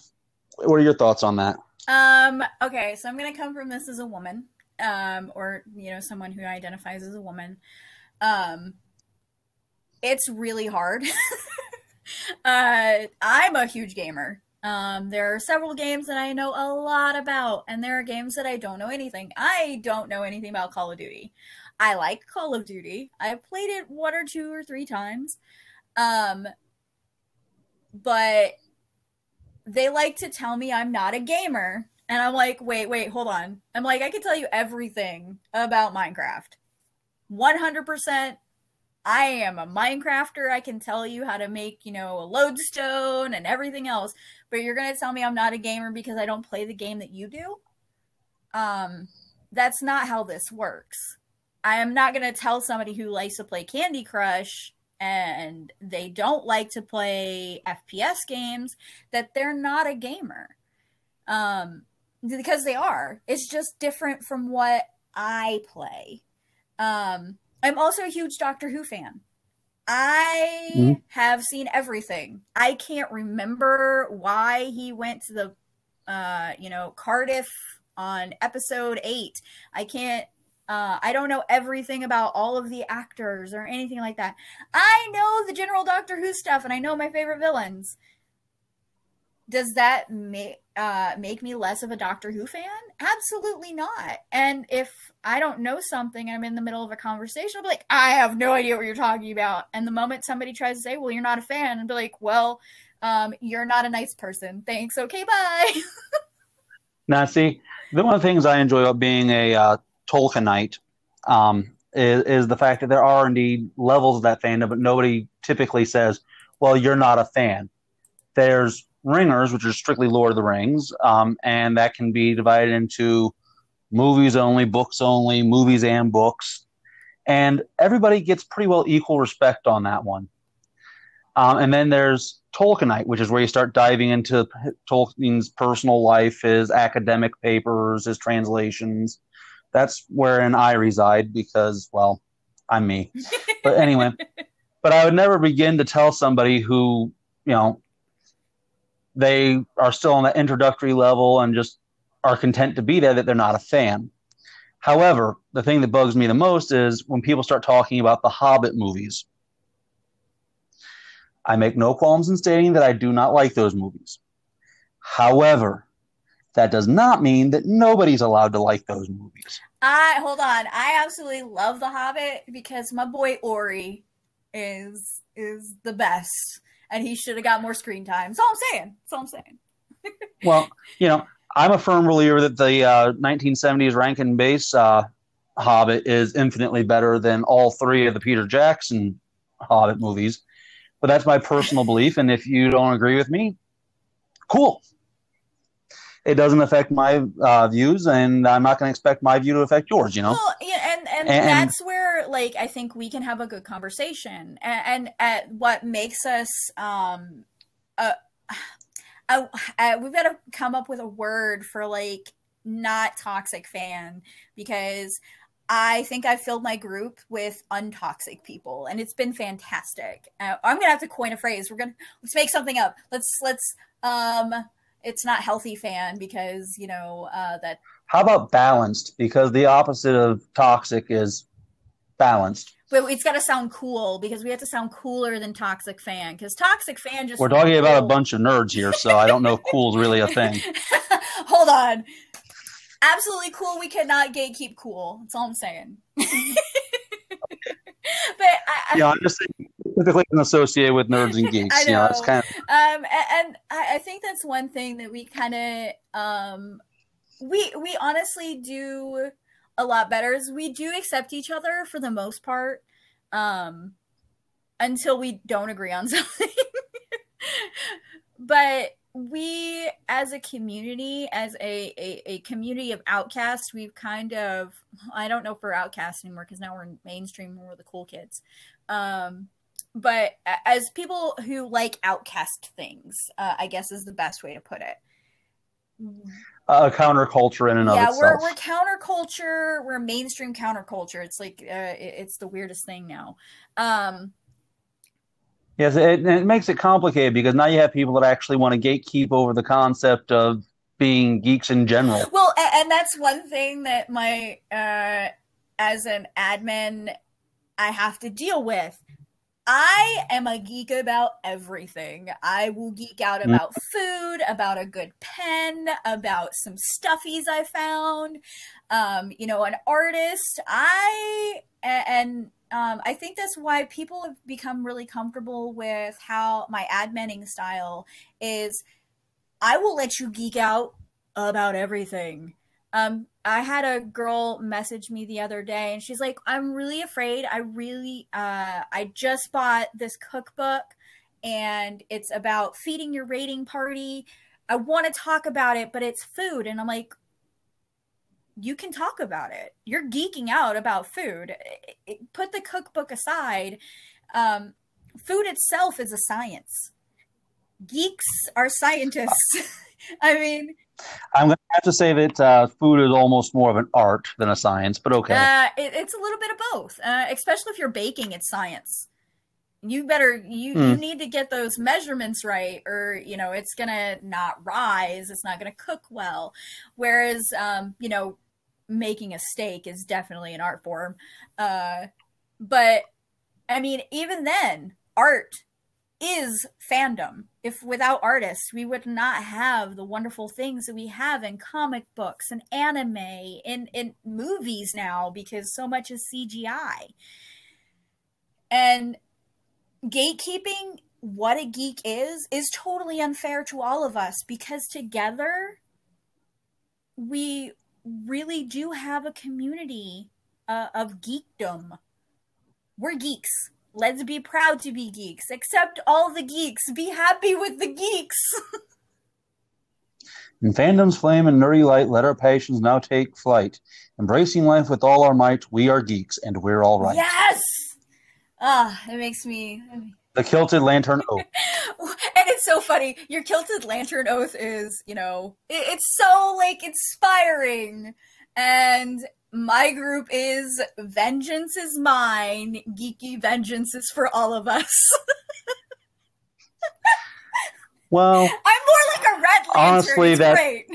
what are your thoughts on that? Um, okay, so I'm going to come from this as a woman, um, or, you know, someone who identifies as a woman. Um, it's really hard. Uh, I'm a huge gamer. Um, there are several games that I know a lot about, and there are games that I don't know anything. I don't know anything about Call of Duty. I like Call of Duty. I played it one or two or three times. Um, but they like to tell me I'm not a gamer, and I'm like, wait, wait, hold on. I'm like, I can tell you everything about Minecraft. one hundred percent. I am a Minecrafter. I can tell you how to make, you know, a lodestone and everything else, but you're going to tell me I'm not a gamer because I don't play the game that you do? Um, that's not how this works. I am not going to tell somebody who likes to play Candy Crush and they don't like to play F P S games that they're not a gamer. Um, because they are. It's just different from what I play. Um, I'm also a huge Doctor Who fan. I mm-hmm. have seen everything. I can't remember why he went to the, uh, you know, Cardiff on episode eight. I can't, uh, I don't know everything about all of the actors or anything like that. I know the general Doctor Who stuff and I know my favorite villains. Does that ma- uh, make me less of a Doctor Who fan? Absolutely not. And if I don't know something and I'm in the middle of a conversation, I'll be like, I have no idea what you're talking about. And the moment somebody tries to say, well, you're not a fan, I'll be like, well, um, you're not a nice person. Thanks. Okay, bye. Now, see, the one of the things I enjoy about being a uh, Tolkienite um, is, is the fact that there are indeed levels of that fandom, but nobody typically says, well, you're not a fan. There's Ringers, which are strictly Lord of the Rings, um, and that can be divided into movies only, books only, movies and books, and everybody gets pretty well equal respect on that one. Um, and then there's Tolkienite, which is where you start diving into Tolkien's personal life, his academic papers, his translations. That's wherein I reside because, well, I'm me. But anyway, but I would never begin to tell somebody who, you know, they are still on that introductory level and just are content to be there that they're not a fan. However, the thing that bugs me the most is when people start talking about the Hobbit movies. I make no qualms in stating that I do not like those movies. However, that does not mean that nobody's allowed to like those movies. I, hold on. I absolutely love The Hobbit because my boy Orey is, is the best. And he should have got more screen time. That's all I'm saying. That's all I'm saying. Well, you know, I'm a firm believer that the uh, nineteen seventies Rankin Bass uh, Hobbit is infinitely better than all three of the Peter Jackson Hobbit movies. But that's my personal belief. And if you don't agree with me, cool. It doesn't affect my uh, views, and I'm not going to expect my view to affect yours, you know? Well, yeah, and, and, and that's where, like, I think we can have a good conversation. And, and at what makes us, um, uh, uh, uh, we've got to come up with a word for, like, not toxic fan, because I think I filled my group with untoxic people, and it's been fantastic. Uh, I'm going to have to coin a phrase. We're going to, let's make something up. Let's, let's, um... It's not healthy fan because, you know, uh, that. How about balanced? Because the opposite of toxic is balanced. But it's got to sound cool because we have to sound cooler than toxic fan. Because toxic fan just. We're talking about cool. A bunch of nerds here, so I don't know if cool is really a thing. Hold on. Absolutely cool. We cannot gatekeep cool. That's all I'm saying. But I, I, yeah, I'm just saying, typically associated with nerds and geeks. I know. You know, it's kind of... um, and, and I think that's one thing that we kind of um, we we honestly do a lot better. Is we do accept each other for the most part, um, until we don't agree on something. But we, as a community, as a, a, a community of outcasts, we've kind of, I don't know if we're outcasts anymore because now we're mainstream and we're the cool kids. Um, but as people who like outcast things, uh, I guess is the best way to put it. A uh, counterculture in and yeah, of itself. Yeah, we're, we're counterculture. We're mainstream counterculture. It's like, uh, it's the weirdest thing now. Um, Yes, it, it makes it complicated because now you have people that actually want to gatekeep over the concept of being geeks in general. Well, and that's one thing that my, uh, as an admin, I have to deal with. I am a geek about everything. I will geek out about mm-hmm. food, about a good pen, about some stuffies I found, um, you know, an artist. I, and... Um, I think that's why people have become really comfortable with how my adminning style is. I will let you geek out about everything. Um, I had a girl message me the other day and she's like, I'm really afraid. I really, uh, I just bought this cookbook and it's about feeding your raiding party. I want to talk about it, but it's food. And I'm like, you can talk about it. You're geeking out about food. Put the cookbook aside. Um, food itself is a science. Geeks are scientists. I mean, I'm going to have to say that uh, food is almost more of an art than a science, but okay. Uh, it, it's a little bit of both, uh, especially if you're baking, it's science. You better, you, mm. you need to get those measurements right or, you know, it's going to not rise. It's not going to cook well. Whereas, um, you know, making a steak is definitely an art form. Uh, but, I mean, even then, art is fandom. If without artists, we would not have the wonderful things that we have in comic books and anime and in movies now, because so much is C G I. And gatekeeping what a geek is is totally unfair to all of us, because together we really do have a community uh, of geekdom. We're geeks. Let's be proud to be geeks. Accept all the geeks. Be happy with the geeks. In fandom's flame and nerdy light, let our passions now take flight. Embracing life with all our might, we are geeks, and we're all right. Yes! Ah, oh, it makes me... The Kilted Lantern Oath. And it's so funny. Your Kilted Lantern Oath is, you know, it, it's so, like, inspiring. And... my group is Vengeance is Mine, Geeky Vengeance is for all of us. Well, I'm more like a Red Lantern. Honestly, it's that, great.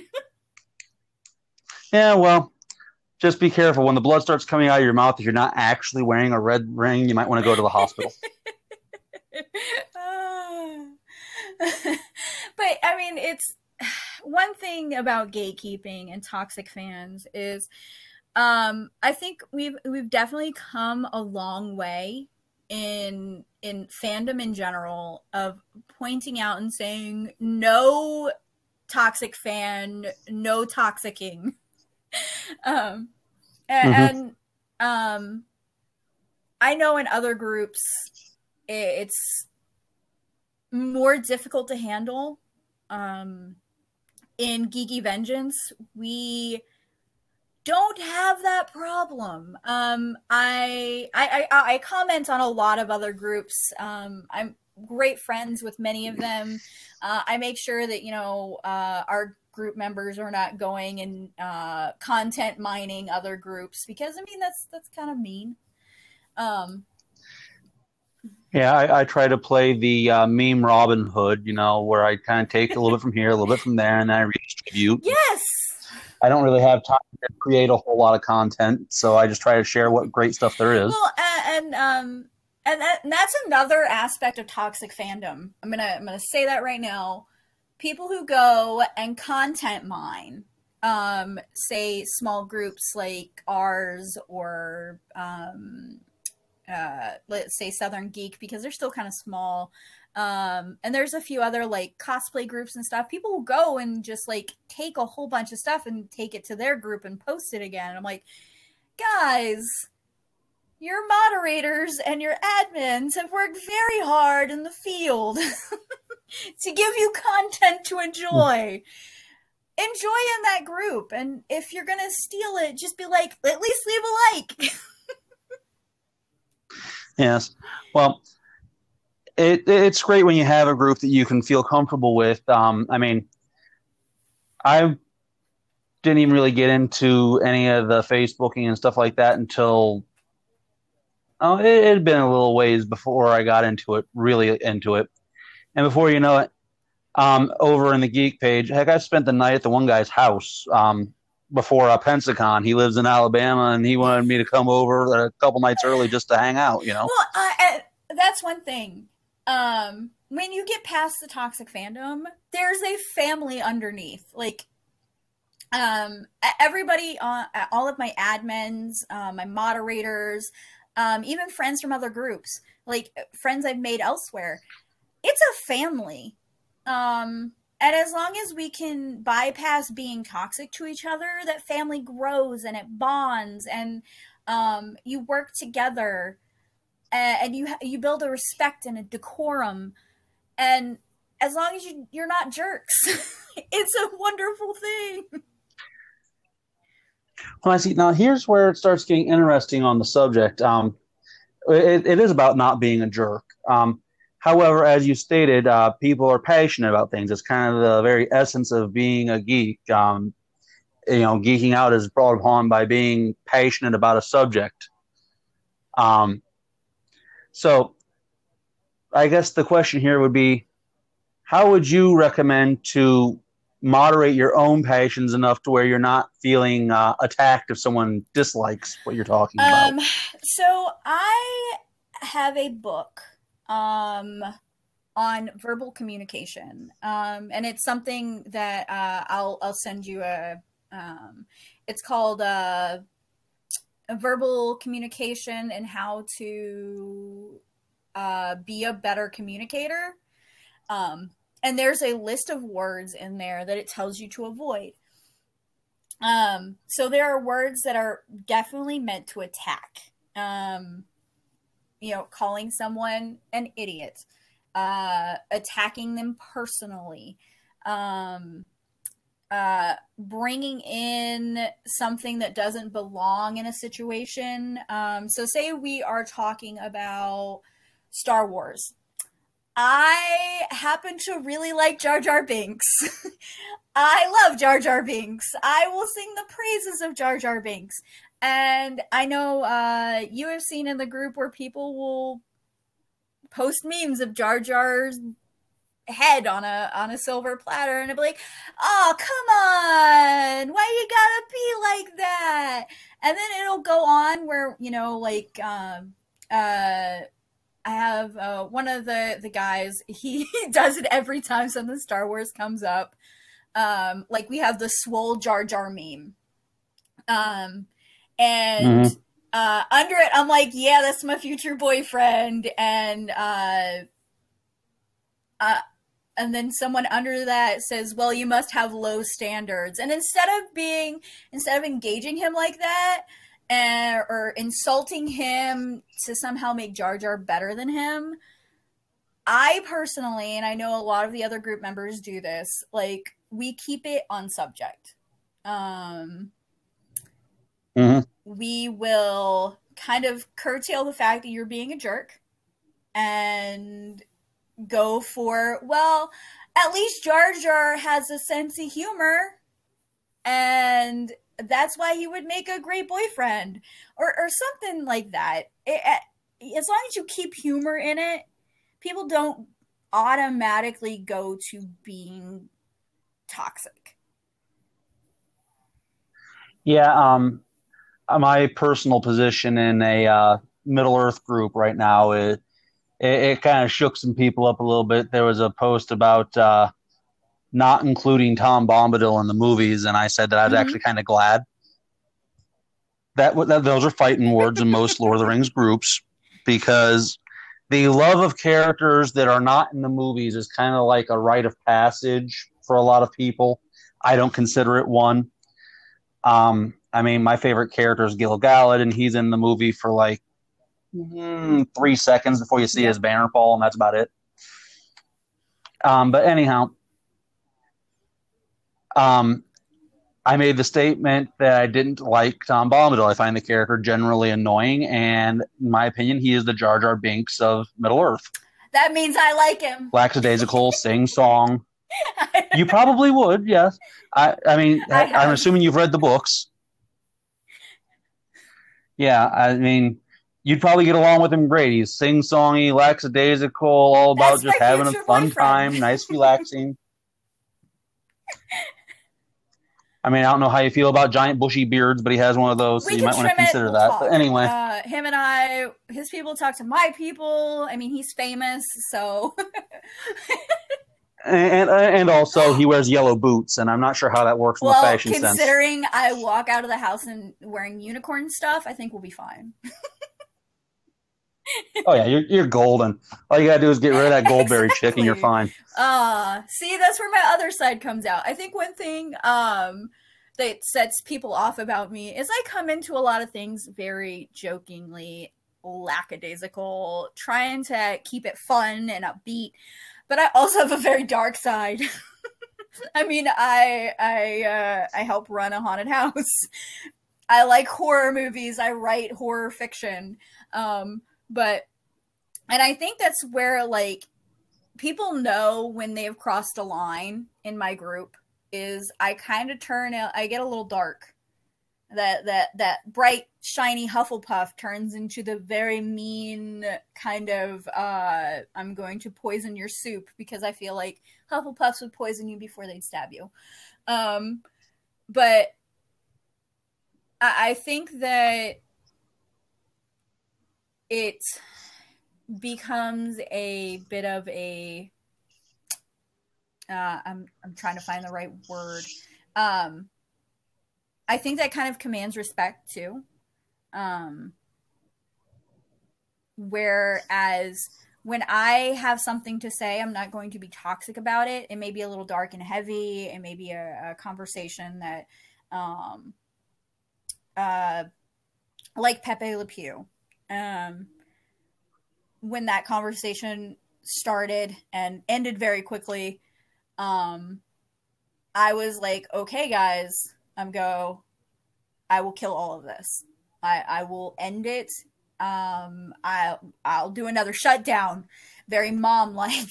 Yeah, well, just be careful. When the blood starts coming out of your mouth, if you're not actually wearing a red ring, you might want to go to the hospital. But, I mean, it's one thing about gatekeeping and toxic fans is... Um, I think we've we've definitely come a long way in in fandom in general of pointing out and saying no toxic fan, no toxicking. um, and mm-hmm. um, I know in other groups it's more difficult to handle. Um, in Geeky Vengeance, we. Don't have that problem. Um, I, I I I comment on a lot of other groups. Um, I'm great friends with many of them. Uh, I make sure that you know uh, our group members are not going and uh, content mining other groups, because I mean that's that's kind of mean. Um, Yeah, I, I try to play the uh, meme Robin Hood, you know, where I kind of take a little bit from here, a little bit from there, and I redistribute. Yes. I don't really have time to create a whole lot of content, so I just try to share what great stuff there is. Well, and um, and, that, and that's another aspect of toxic fandom. I'm gonna I'm gonna say that right now. People who go and content mine, um, say small groups like ours or um, uh, let's say Southern Geek, because they're still kind of small. Um, and there's a few other like cosplay groups and stuff. People will go and just like take a whole bunch of stuff and take it to their group and post it again. And I'm like, guys, your moderators and your admins have worked very hard in the field to give you content to enjoy. Enjoy in that group. And if you're going to steal it, just be like, at least leave a like. Yes. Well, It, it's great when you have a group that you can feel comfortable with. Um, I mean, I didn't even really get into any of the Facebooking and stuff like that until oh, it, it had been a little ways before I got into it, really into it. And before you know it, um, over in the Geek page, heck, I spent the night at the one guy's house um, before uh, Pensacon. He lives in Alabama, and he wanted me to come over a couple nights early just to hang out, you know? Well, uh, and that's one thing. Um, when you get past the toxic fandom, there's a family underneath. Like, um, everybody, on, all of my admins, uh, my moderators, um, even friends from other groups, like friends I've made elsewhere. It's a family. Um, And as long as we can bypass being toxic to each other, that family grows and it bonds, and um, you work together, and you you build a respect and a decorum. And as long as you, you're not jerks, it's a wonderful thing. Well, I see. Now, here's where it starts getting interesting on the subject. Um, it, it is about not being a jerk. Um, However, as you stated, uh, people are passionate about things. It's kind of the very essence of being a geek. Um, you know, geeking out is brought upon by being passionate about a subject. Um, so I guess the question here would be, how would you recommend to moderate your own passions enough to where you're not feeling uh, attacked if someone dislikes what you're talking about? Um, so I have a book um on verbal communication, um and it's something that uh I'll I'll send you a um it's called uh a verbal communication and how to uh be a better communicator, um and there's a list of words in there that it tells you to avoid. Um so there are words that are definitely meant to attack. um You know, calling someone an idiot, uh, attacking them personally, um, uh, bringing in something that doesn't belong in a situation. Um, so say we are talking about Star Wars. I happen to really like Jar Jar Binks. I love Jar Jar Binks. I will sing the praises of Jar Jar Binks. And I know uh, you have seen in the group where people will post memes of Jar Jar's head on a on a silver platter, and it'll be like, "Oh, come on! Why you gotta be like that?" And then it'll go on where, you know, like um, uh, I have uh, one of the the guys. He does it every time something Star Wars comes up. Um, like we have the swole Jar Jar meme. Um. And mm-hmm. uh, under it, I'm like, yeah, that's my future boyfriend. And uh, uh, and then someone under that says, well, you must have low standards. And instead of being, instead of engaging him like that, uh, or insulting him to somehow make Jar Jar better than him, I personally, and I know a lot of the other group members do this, like, we keep it on subject. Um... Mm-hmm. We will kind of curtail the fact that you're being a jerk and go for, well, at least Jar Jar has a sense of humor, and that's why he would make a great boyfriend, or, or something like that. It, it, as long as you keep humor in it, people don't automatically go to being toxic. Yeah, um... my personal position in a uh, Middle Earth group right now, it it, it kind of shook some people up a little bit. There was a post about uh, not including Tom Bombadil in the movies, and I said that I was mm-hmm. actually kind of glad. That, that those are fighting words in most Lord of the Rings groups, because the love of characters that are not in the movies is kind of like a rite of passage for a lot of people. I don't consider it one. Um. I mean, my favorite character is Gil Galad, and he's in the movie for like mm, three seconds before you see yeah. his banner fall, and that's about it. Um, but anyhow, um, I made the statement that I didn't like Tom Bombadil. I find the character generally annoying, and in my opinion, he is the Jar Jar Binks of Middle Earth. That means I like him. Lackadaisical, sing song. You probably would, yes. I, I mean, I I'm assuming you've read the books. Yeah, I mean, you'd probably get along with him great. He's sing-songy, lackadaisical, all about just having a fun time, nice, relaxing. I mean, I don't know how you feel about giant bushy beards, but he has one of those, so you might want to consider that. But anyway. Uh, him and I, his people talk to my people. I mean, he's famous, so... And, and and also, he wears yellow boots, and I'm not sure how that works in well, the fashion sense. Well, considering I walk out of the house and wearing unicorn stuff, I think we'll be fine. Oh, yeah, you're you're golden. All you got to do is get rid of that Goldberry exactly. chick and you're fine. Uh, see, that's where my other side comes out. I think one thing um, that sets people off about me is I come into a lot of things very jokingly, lackadaisical, trying to keep it fun and upbeat. But I also have a very dark side. I mean, I I uh, I help run a haunted house. I like horror movies. I write horror fiction. Um, but, and I think that's where, like, people know when they've crossed a line in my group is I kind of turn out, I get a little dark. That, that, that bright, shiny Hufflepuff turns into the very mean kind of, uh, I'm going to poison your soup, because I feel like Hufflepuffs would poison you before they'd stab you. Um, but I, I think that it becomes a bit of a, uh, I'm, I'm trying to find the right word. Um, I think that kind of commands respect too. Um, whereas when I have something to say, I'm not going to be toxic about it. It may be a little dark and heavy. It may be a, a conversation that, um, uh, like Pepe Le Pew. Um, when that conversation started and ended very quickly, um, I was like, okay, guys, I'm go, I will kill all of this. I, I will end it. Um, I, I'll do another shutdown. Very mom-like.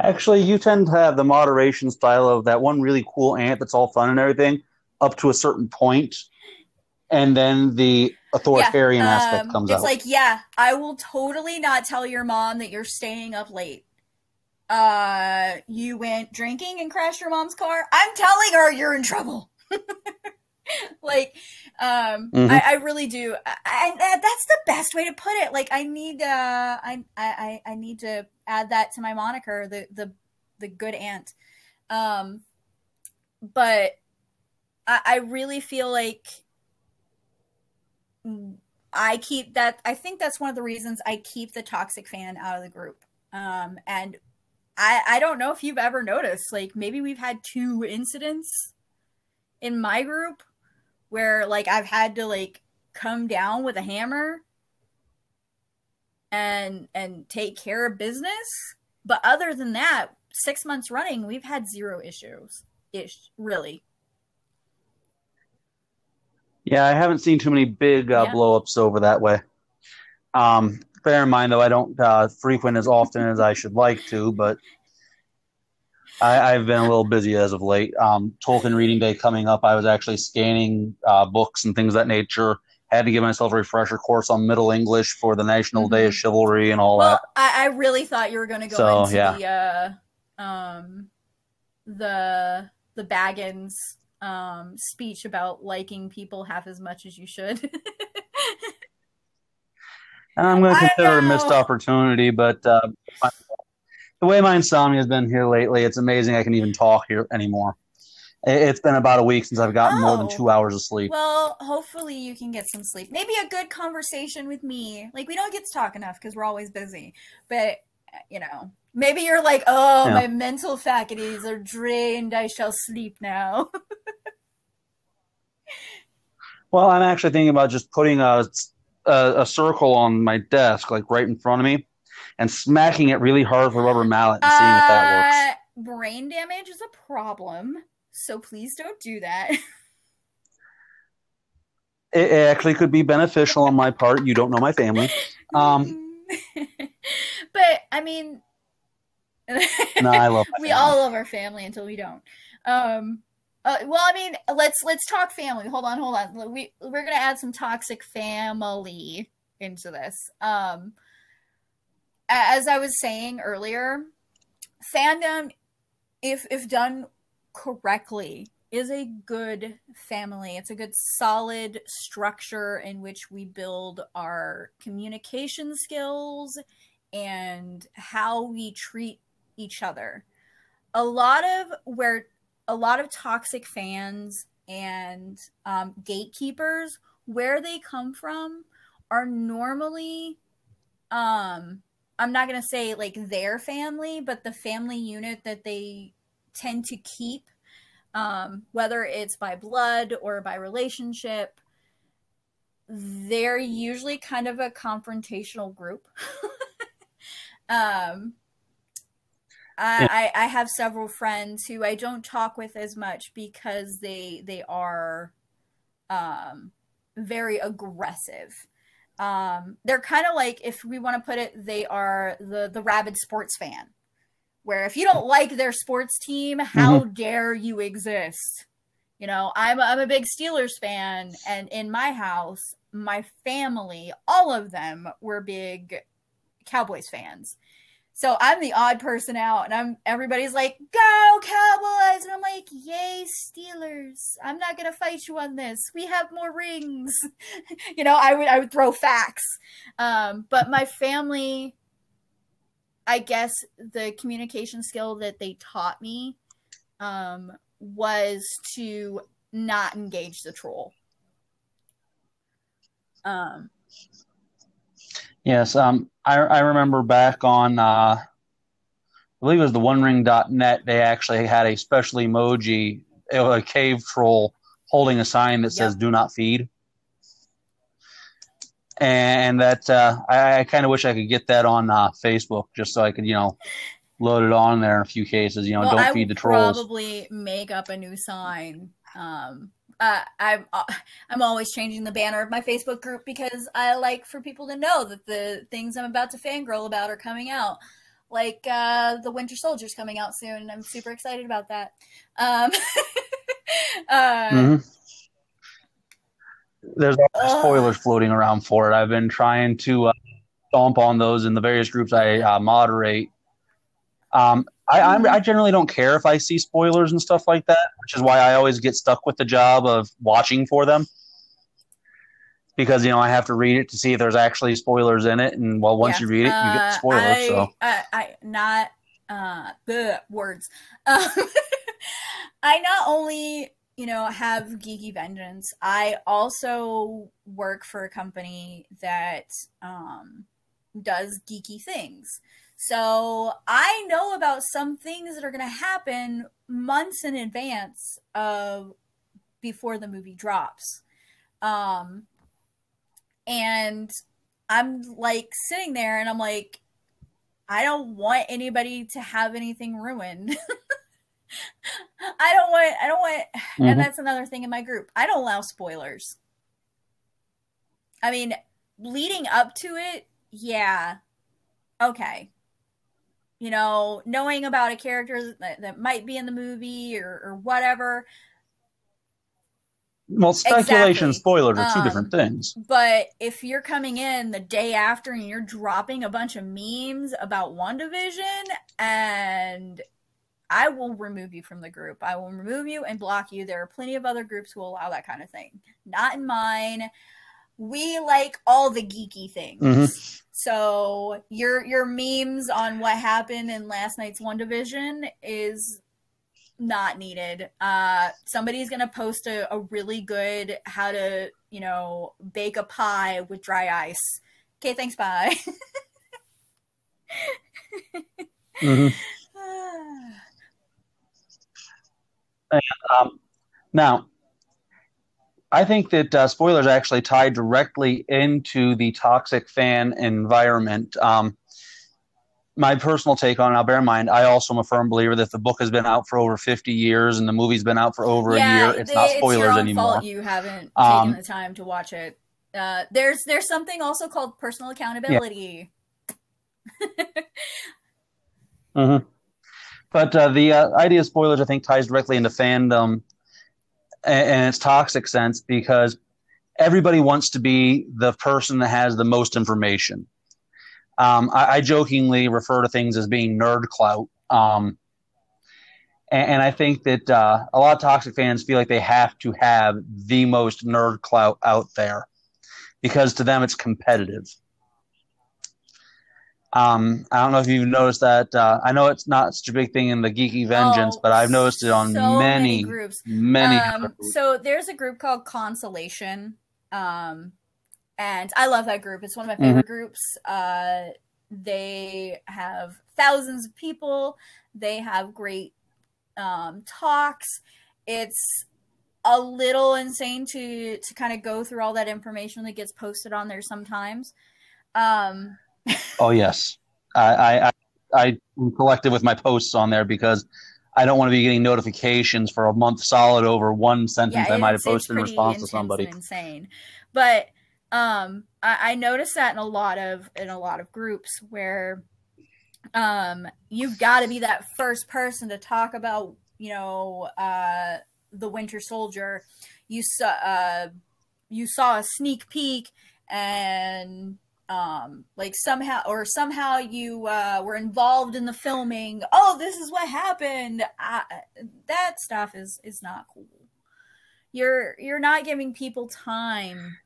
Actually, you tend to have the moderation style of that one really cool aunt that's all fun and everything up to a certain point. And then the authoritarian yeah, um, aspect comes it's out. It's like, yeah, I will totally not tell your mom that you're staying up late. Uh, you went drinking and crashed your mom's car. I'm telling her you're in trouble. Like, um, mm-hmm. I, I really do. I, I, that's the best way to put it. Like, I need, uh, I, I, I need to add that to my moniker, the, the, the good aunt. Um, but I, I really feel like I keep that. I think that's one of the reasons I keep the toxic fan out of the group. Um, and I, I don't know if you've ever noticed, like, maybe we've had two incidents in my group where, like, I've had to, like, come down with a hammer and and take care of business. But other than that, six months running, we've had zero issues, ish, really. Yeah, I haven't seen too many big uh, yeah. blow-ups over that way. Um Bear in mind, though, I don't uh, frequent as often as I should like to, but I, I've been a little busy as of late. Um, Tolkien Reading Day coming up, I was actually scanning uh, books and things of that nature. Had to give myself a refresher course on Middle English for the National mm-hmm. Day of Chivalry and all well, that. I, I really thought you were going to go so, into yeah. the, uh, um, the the Baggins um, speech about liking people half as much as you should. And I'm going to consider it a missed opportunity, but uh, my, the way my insomnia has been here lately, it's amazing I can even talk here anymore. It's been about a week since I've gotten oh. more than two hours of sleep. Well, hopefully you can get some sleep. Maybe a good conversation with me. Like, we don't get to talk enough because we're always busy. But, you know, maybe you're like, oh, yeah. my mental faculties are drained. I shall sleep now. Well, I'm actually thinking about just putting a... A, a circle on my desk, like right in front of me, and smacking it really hard with a rubber mallet and seeing uh, if that works. Brain damage is a problem, so please don't do that. It, it actually could be beneficial on my part. You don't know my family. Um, but, I mean... no, I love my We family. all love our family until we don't. Um, Uh, well, I mean, let's let's talk family. Hold on, hold on. We we're gonna add some toxic family into this. Um, as I was saying earlier, fandom, if if done correctly, is a good family. It's a good solid structure in which we build our communication skills and how we treat each other. A lot of where. A lot of toxic fans and um, gatekeepers where they come from are normally, um, I'm not going to say like their family, but the family unit that they tend to keep, um, whether it's by blood or by relationship, they're usually kind of a confrontational group. um, I, I have several friends who I don't talk with as much because they, they are, um, very aggressive. Um, they're kind of like, if we want to put it, they are the, the rabid sports fan, where if you don't like their sports team, how mm-hmm. dare you exist? You know, I'm, I'm a big Steelers fan, and in my house, my family, all of them were big Cowboys fans. So I'm the odd person out, and I'm everybody's like, go Cowboys! And I'm like, yay, Steelers. I'm not going to fight you on this. We have more rings. You know, I would I would throw facts. Um, but my family, I guess the communication skill that they taught me um, was to not engage the troll. Um Yes, um, I, I remember back on, uh, I believe it was the one ring dot net, they actually had a special emoji, a cave troll holding a sign that says, yep. do not feed. And that, uh, I, I kind of wish I could get that on uh, Facebook, just so I could, you know, load it on there in a few cases, you know, well, don't I feed the trolls. I would probably make up a new sign. Um Uh, I'm I'm always changing the banner of my Facebook group because I like for people to know that the things I'm about to fangirl about are coming out, like uh, the Winter Soldier's coming out soon, and I'm super excited about that. Um, uh, mm-hmm. There's uh, spoilers floating around for it. I've been trying to uh, stomp on those in the various groups I uh, moderate. Um, I, I'm, I generally don't care if I see spoilers and stuff like that, which is why I always get stuck with the job of watching for them. Because, you know, I have to read it to see if there's actually spoilers in it. And, well, once yeah. you read it, uh, you get the spoilers. I, so. I, I, not uh, the words. Um, I not only, you know, have Geeky Vengeance, I also work for a company that um, does geeky things. So I know about some things that are going to happen months in advance of before the movie drops. Um, and I'm like sitting there and I'm like, I don't want anybody to have anything ruined. I don't want, I don't want, mm-hmm. and that's another thing in my group. I don't allow spoilers. I mean, leading up to it. Yeah. Okay. You know, knowing about a character that, that might be in the movie or, or whatever. Well, speculation exactly. spoilers are two um, different things. But if you're coming in the day after and you're dropping a bunch of memes about WandaVision, and I will remove you from the group. I will remove you and block you. There are plenty of other groups who allow that kind of thing. Not in mine. We like all the geeky things. Mm-hmm. So your your memes on what happened in last night's WandaVision is not needed. Uh, somebody's going to post a, a really good how to, you know, bake a pie with dry ice. Okay, thanks, bye. mm-hmm. and, um, now, I think that uh, spoilers actually tie directly into the toxic fan environment. Um, my personal take on it, I'll bear in mind, I also am a firm believer that if the book has been out for over fifty years and the movie's been out for over yeah, a year, it's they, not spoilers it's your own anymore. Fault you haven't um, taken the time to watch it. Uh, there's there's something also called personal accountability. Yeah. mm-hmm. But uh, the uh, idea of spoilers, I think, ties directly into fandom and its toxic sense, because everybody wants to be the person that has the most information. Um, I, I jokingly refer to things as being nerd clout. Um, and, and I think that uh, a lot of toxic fans feel like they have to have the most nerd clout out there because to them it's competitive. Um, I don't know if you've noticed that. Uh, I know it's not such a big thing in the Geeky Vengeance, oh, but I've noticed it on so many, many groups. Many um, groups. So there's a group called Consolation. Um, and I love that group. It's one of my favorite mm-hmm. groups. Uh, they have thousands of people. They have great um, talks. It's a little insane to to kind of go through all that information that gets posted on there sometimes. Um, oh, yes. I, I, I, I'm collected with my posts on there because I don't want to be getting notifications for a month solid over one sentence yeah, I might have posted in response to somebody. Insane. But um, I, I noticed that in a lot of in a lot of groups where um, you've got to be that first person to talk about, you know, uh, the Winter Soldier. You saw uh, you saw a sneak peek and. Um, like somehow or somehow you uh, were involved in the filming. Oh, this is what happened. I, that stuff is is not cool. You're you're not giving people time.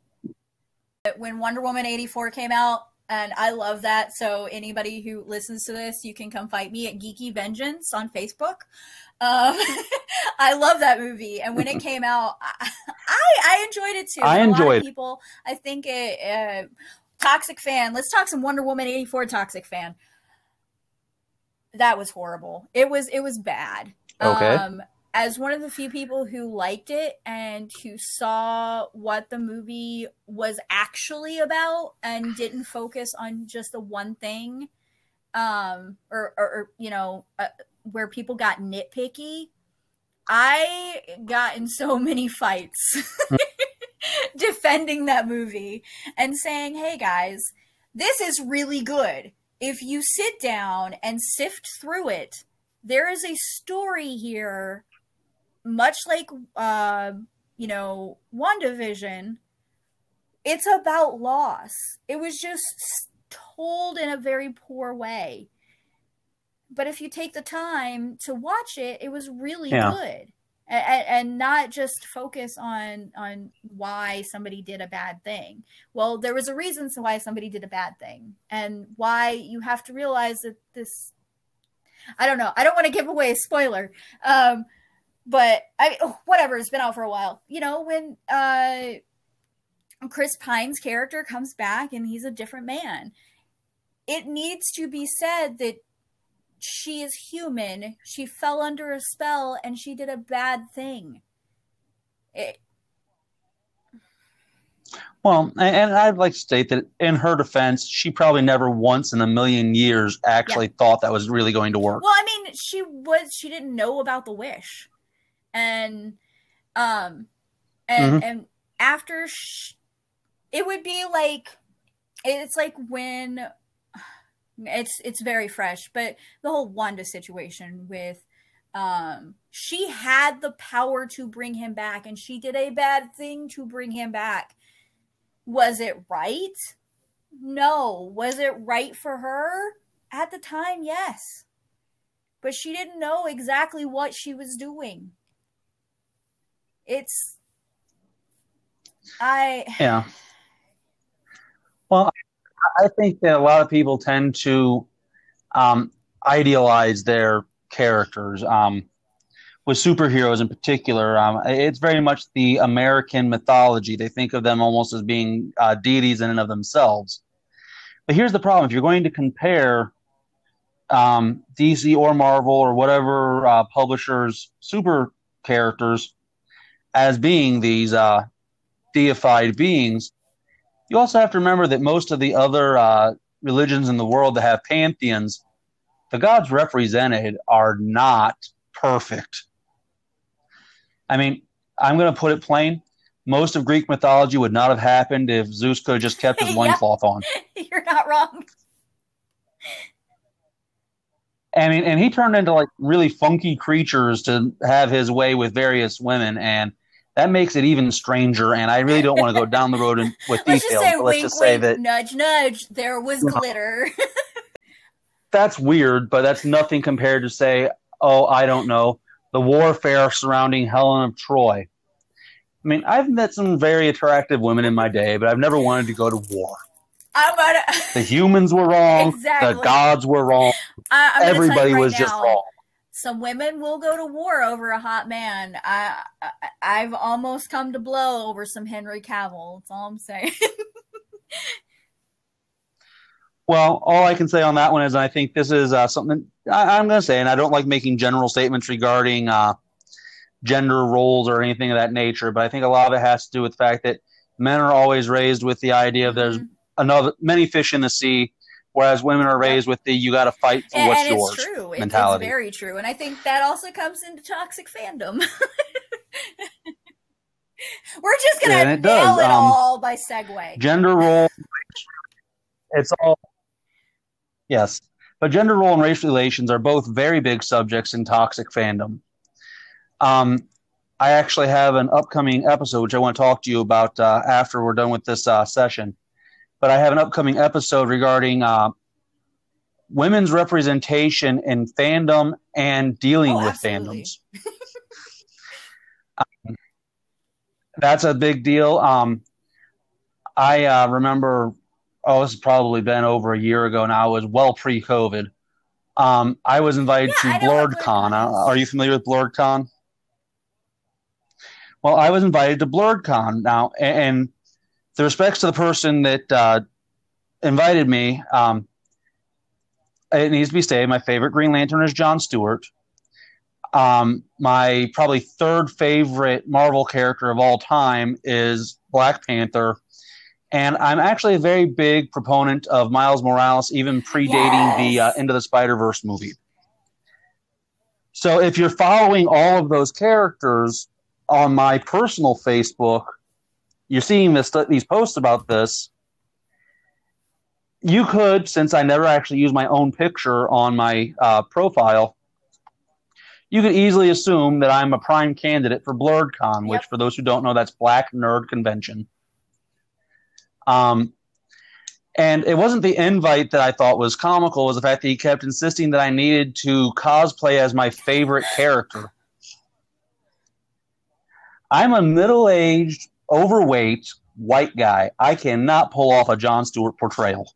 When Wonder Woman eighty-four came out, and I love that. So anybody who listens to this, you can come fight me at Geeky Vengeance on Facebook. Um, I love that movie, and when it came out, I I enjoyed it too. I enjoyed. A lot of people, I think it. Uh, Toxic fan. Let's talk some Wonder Woman eighty-four toxic fan. That was horrible. It was it was bad. Okay. Um, as one of the few people who liked it and who saw what the movie was actually about and didn't focus on just the one thing, um, or, or, or you know, uh, where people got nitpicky, I got in so many fights. Defending that movie and saying, hey guys, this is really good. If you sit down and sift through it, there is a story here, much like, uh, you know, WandaVision. It's about loss. It was just told in a very poor way. But if you take the time to watch it, it was really yeah. good. And, and not just focus on on why somebody did a bad thing. Well, there was a reason to why somebody did a bad thing, and why you have to realize that this. I don't know. I don't want to give away a spoiler, um, but I oh, whatever. It's been out for a while. You know, when uh, Chris Pine's character comes back and he's a different man, it needs to be said that. She is human. She fell under a spell and she did a bad thing. It... Well, and I'd like to state that in her defense, she probably never once in a million years actually yeah. thought that was really going to work. Well, I mean, she was, she didn't know about the wish. And, um, and, mm-hmm. and after she, it would be like, it's like when, It's it's very fresh, but the whole Wanda situation with um, she had the power to bring him back and she did a bad thing to bring him back. Was it right? No. Was it right for her? At the time, yes. But she didn't know exactly what she was doing. It's... I... Yeah. Well... I think that a lot of people tend to um, idealize their characters, um, with superheroes in particular. Um, it's very much the American mythology. They think of them almost as being uh, deities in and of themselves. But here's the problem. If you're going to compare um, D C or Marvel or whatever uh, publisher's super characters as being these uh, deified beings, you also have to remember that most of the other uh, religions in the world that have pantheons, the gods represented are not perfect. I mean, I'm going to put it plain. Most of Greek mythology would not have happened if Zeus could have just kept his loincloth yeah. on. You're not wrong. I mean, and he turned into like really funky creatures to have his way with various women, and that makes it even stranger, and I really don't want to go down the road in, with let's details. Just say, but let's wink, just say wink, that nudge, nudge. There was no. glitter. That's weird, but that's nothing compared to say, oh, I don't know, the warfare surrounding Helen of Troy. I mean, I've met some very attractive women in my day, but I've never wanted to go to war. I'm gonna... The humans were wrong. Exactly. The gods were wrong. I, I'm Everybody right was now, just wrong. some women will go to war over a hot man. I, I I've almost come to blow over some Henry Cavill. That's all I'm saying. Well, all I can say on that one is I think this is uh, something I, I'm going to say, and I don't like making general statements regarding uh, gender roles or anything of that nature, but I think a lot of it has to do with the fact that men are always raised with the idea of there's mm-hmm. another many fish in the sea, whereas women are raised with the you got to fight for and, what's and yours it's true. mentality. It's very true, and I think that also comes into toxic fandom. We're just going to yeah, nail it um, all by segue. Gender role. It's all, yes, but gender role and race relations are both very big subjects in toxic fandom. Um, I actually have an upcoming episode, which I want to talk to you about uh, after we're done with this uh, session, but I have an upcoming episode regarding uh, women's representation in fandom and dealing oh, with absolutely. fandoms. um, that's a big deal. Um, I uh, remember... Oh, this has probably been over a year ago now. It was well pre-COVID. Um, I was invited yeah, to BlurredCon. Are you familiar with BlurredCon? Well, I was invited to BlurredCon now, and, and the respects to the person that uh, invited me, um, it needs to be stated, my favorite Green Lantern is John Stewart. Um, my probably third favorite Marvel character of all time is Black Panther. And I'm actually a very big proponent of Miles Morales, even predating yes. the uh, Into the Spider-Verse movie. So if you're following all of those characters on my personal Facebook, you're seeing this, these posts about this. You could, since I never actually use my own picture on my uh, profile, you could easily assume that I'm a prime candidate for BlurredCon, yep. which for those who don't know, that's Black Nerd Convention. Um, and it wasn't the invite that I thought was comical, it was the fact that he kept insisting that I needed to cosplay as my favorite character. I'm a middle-aged, overweight, white guy. I cannot pull off a Jon Stewart portrayal.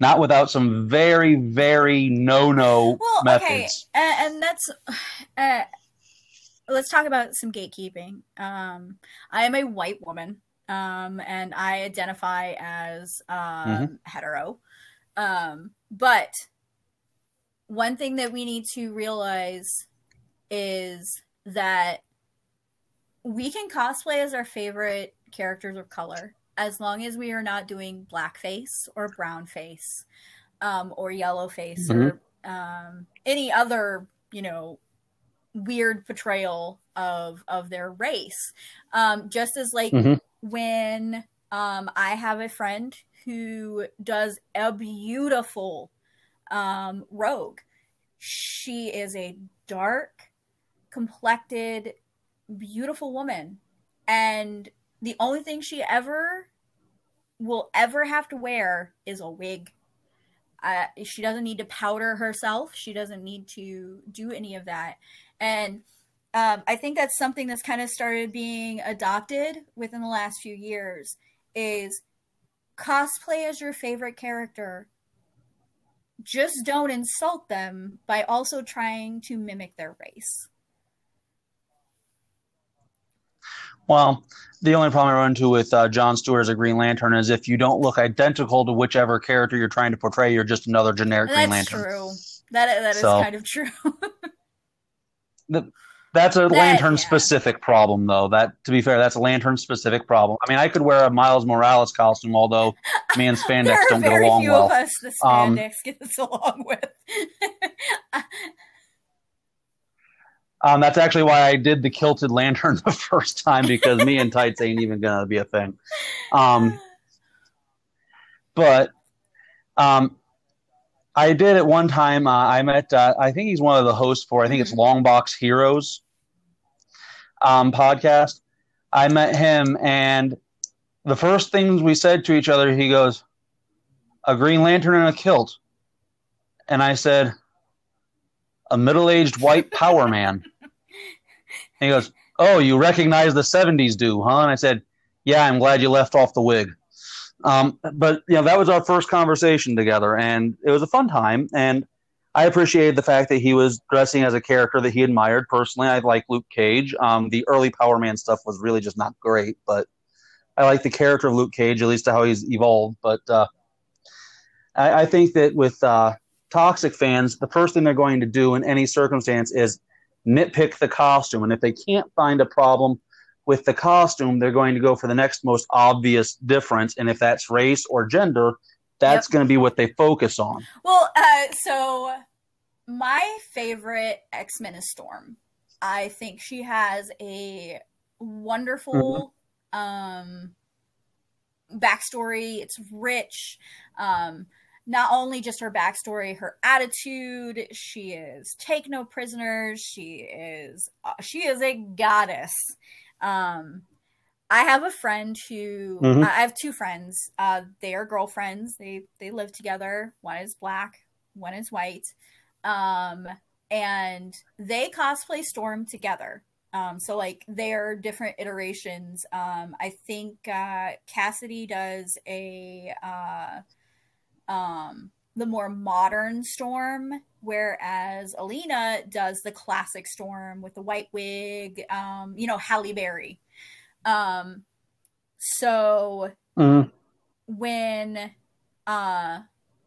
Not without some very, very no-no well, methods. Okay, uh, and that's... Uh, let's talk about some gatekeeping. Um, I am a white woman. Um, and I identify as um, mm-hmm. hetero. Um, but one thing that we need to realize is that we can cosplay as our favorite characters of color as long as we are not doing blackface or brownface um, or yellowface mm-hmm. or um, any other, you know, weird portrayal of of their race. Um, just as like... Mm-hmm. When um, I have a friend who does a beautiful um, rogue, she is a dark, complected, beautiful woman. And the only thing she ever will ever have to wear is a wig. Uh, she doesn't need to powder herself. She doesn't need to do any of that. And Um, I think that's something that's kind of started being adopted within the last few years is cosplay as your favorite character. Just don't insult them by also trying to mimic their race. Well, the only problem I run into with uh, Jon Stewart as a Green Lantern is if you don't look identical to whichever character you're trying to portray, you're just another generic that's Green Lantern. That's true. That, that is so, kind of true. the That's a that, lantern-specific yeah. problem, though. That, to be fair, that's a lantern-specific problem. I mean, I could wear a Miles Morales costume, although me and Spandex don't get along well. There are very few of us that Spandex um, gets along with. um, that's actually why I did the Kilted Lantern the first time, because me and tights ain't even going to be a thing. Um, but... Um, I did at one time, uh, I met, uh, I think he's one of the hosts for, I think it's Longbox Heroes um, podcast. I met him, and the first things we said to each other, he goes, a Green Lantern and a kilt. And I said, a middle-aged white Power Man. And he goes, oh, you recognize the seventies do, huh? And I said, yeah, I'm glad you left off the wig. Um, but, you know, that was our first conversation together, and it was a fun time. And I appreciated the fact that he was dressing as a character that he admired. Personally, I like Luke Cage. Um, the early Power Man stuff was really just not great, but I like the character of Luke Cage, at least how he's evolved. But uh, I, I think that with uh, toxic fans, the first thing they're going to do in any circumstance is nitpick the costume. And if they can't find a problem with the costume, they're going to go for the next most obvious difference. And if that's race or gender, that's yep. going to be what they focus on. Well, uh, so my favorite X-Men is Storm. I think she has a wonderful mm-hmm. um, backstory. It's rich. Um, not only just her backstory, her attitude. She is take no prisoners. She is uh, she is a goddess. Um, I have a friend who, mm-hmm. I have two friends, uh, they are girlfriends. They, they live together. One is black, one is white. Um, and they cosplay Storm together. Um, so like they're different iterations. Um, I think, uh, Cassidy does a, uh, um, the more modern Storm, whereas Alina does the classic Storm with the white wig, um, you know, Halle Berry. Um, so mm. when, uh,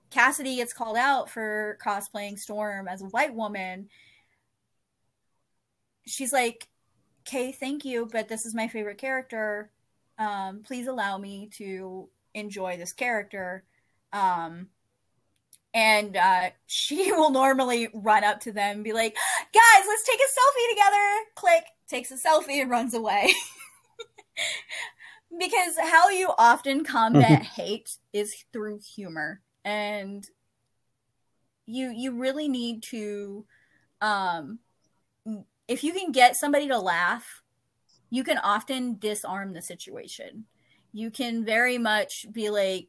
Cassidy gets called out for cosplaying Storm as a white woman, she's like, "Okay, thank you, but this is my favorite character. Um, please allow me to enjoy this character." Um, And uh, she will normally run up to them and be like, "Guys, let's take a selfie together." Click, takes a selfie and runs away. Because how you often combat hate is through humor. And you you really need to, um, if you can get somebody to laugh, you can often disarm the situation. You can very much be like,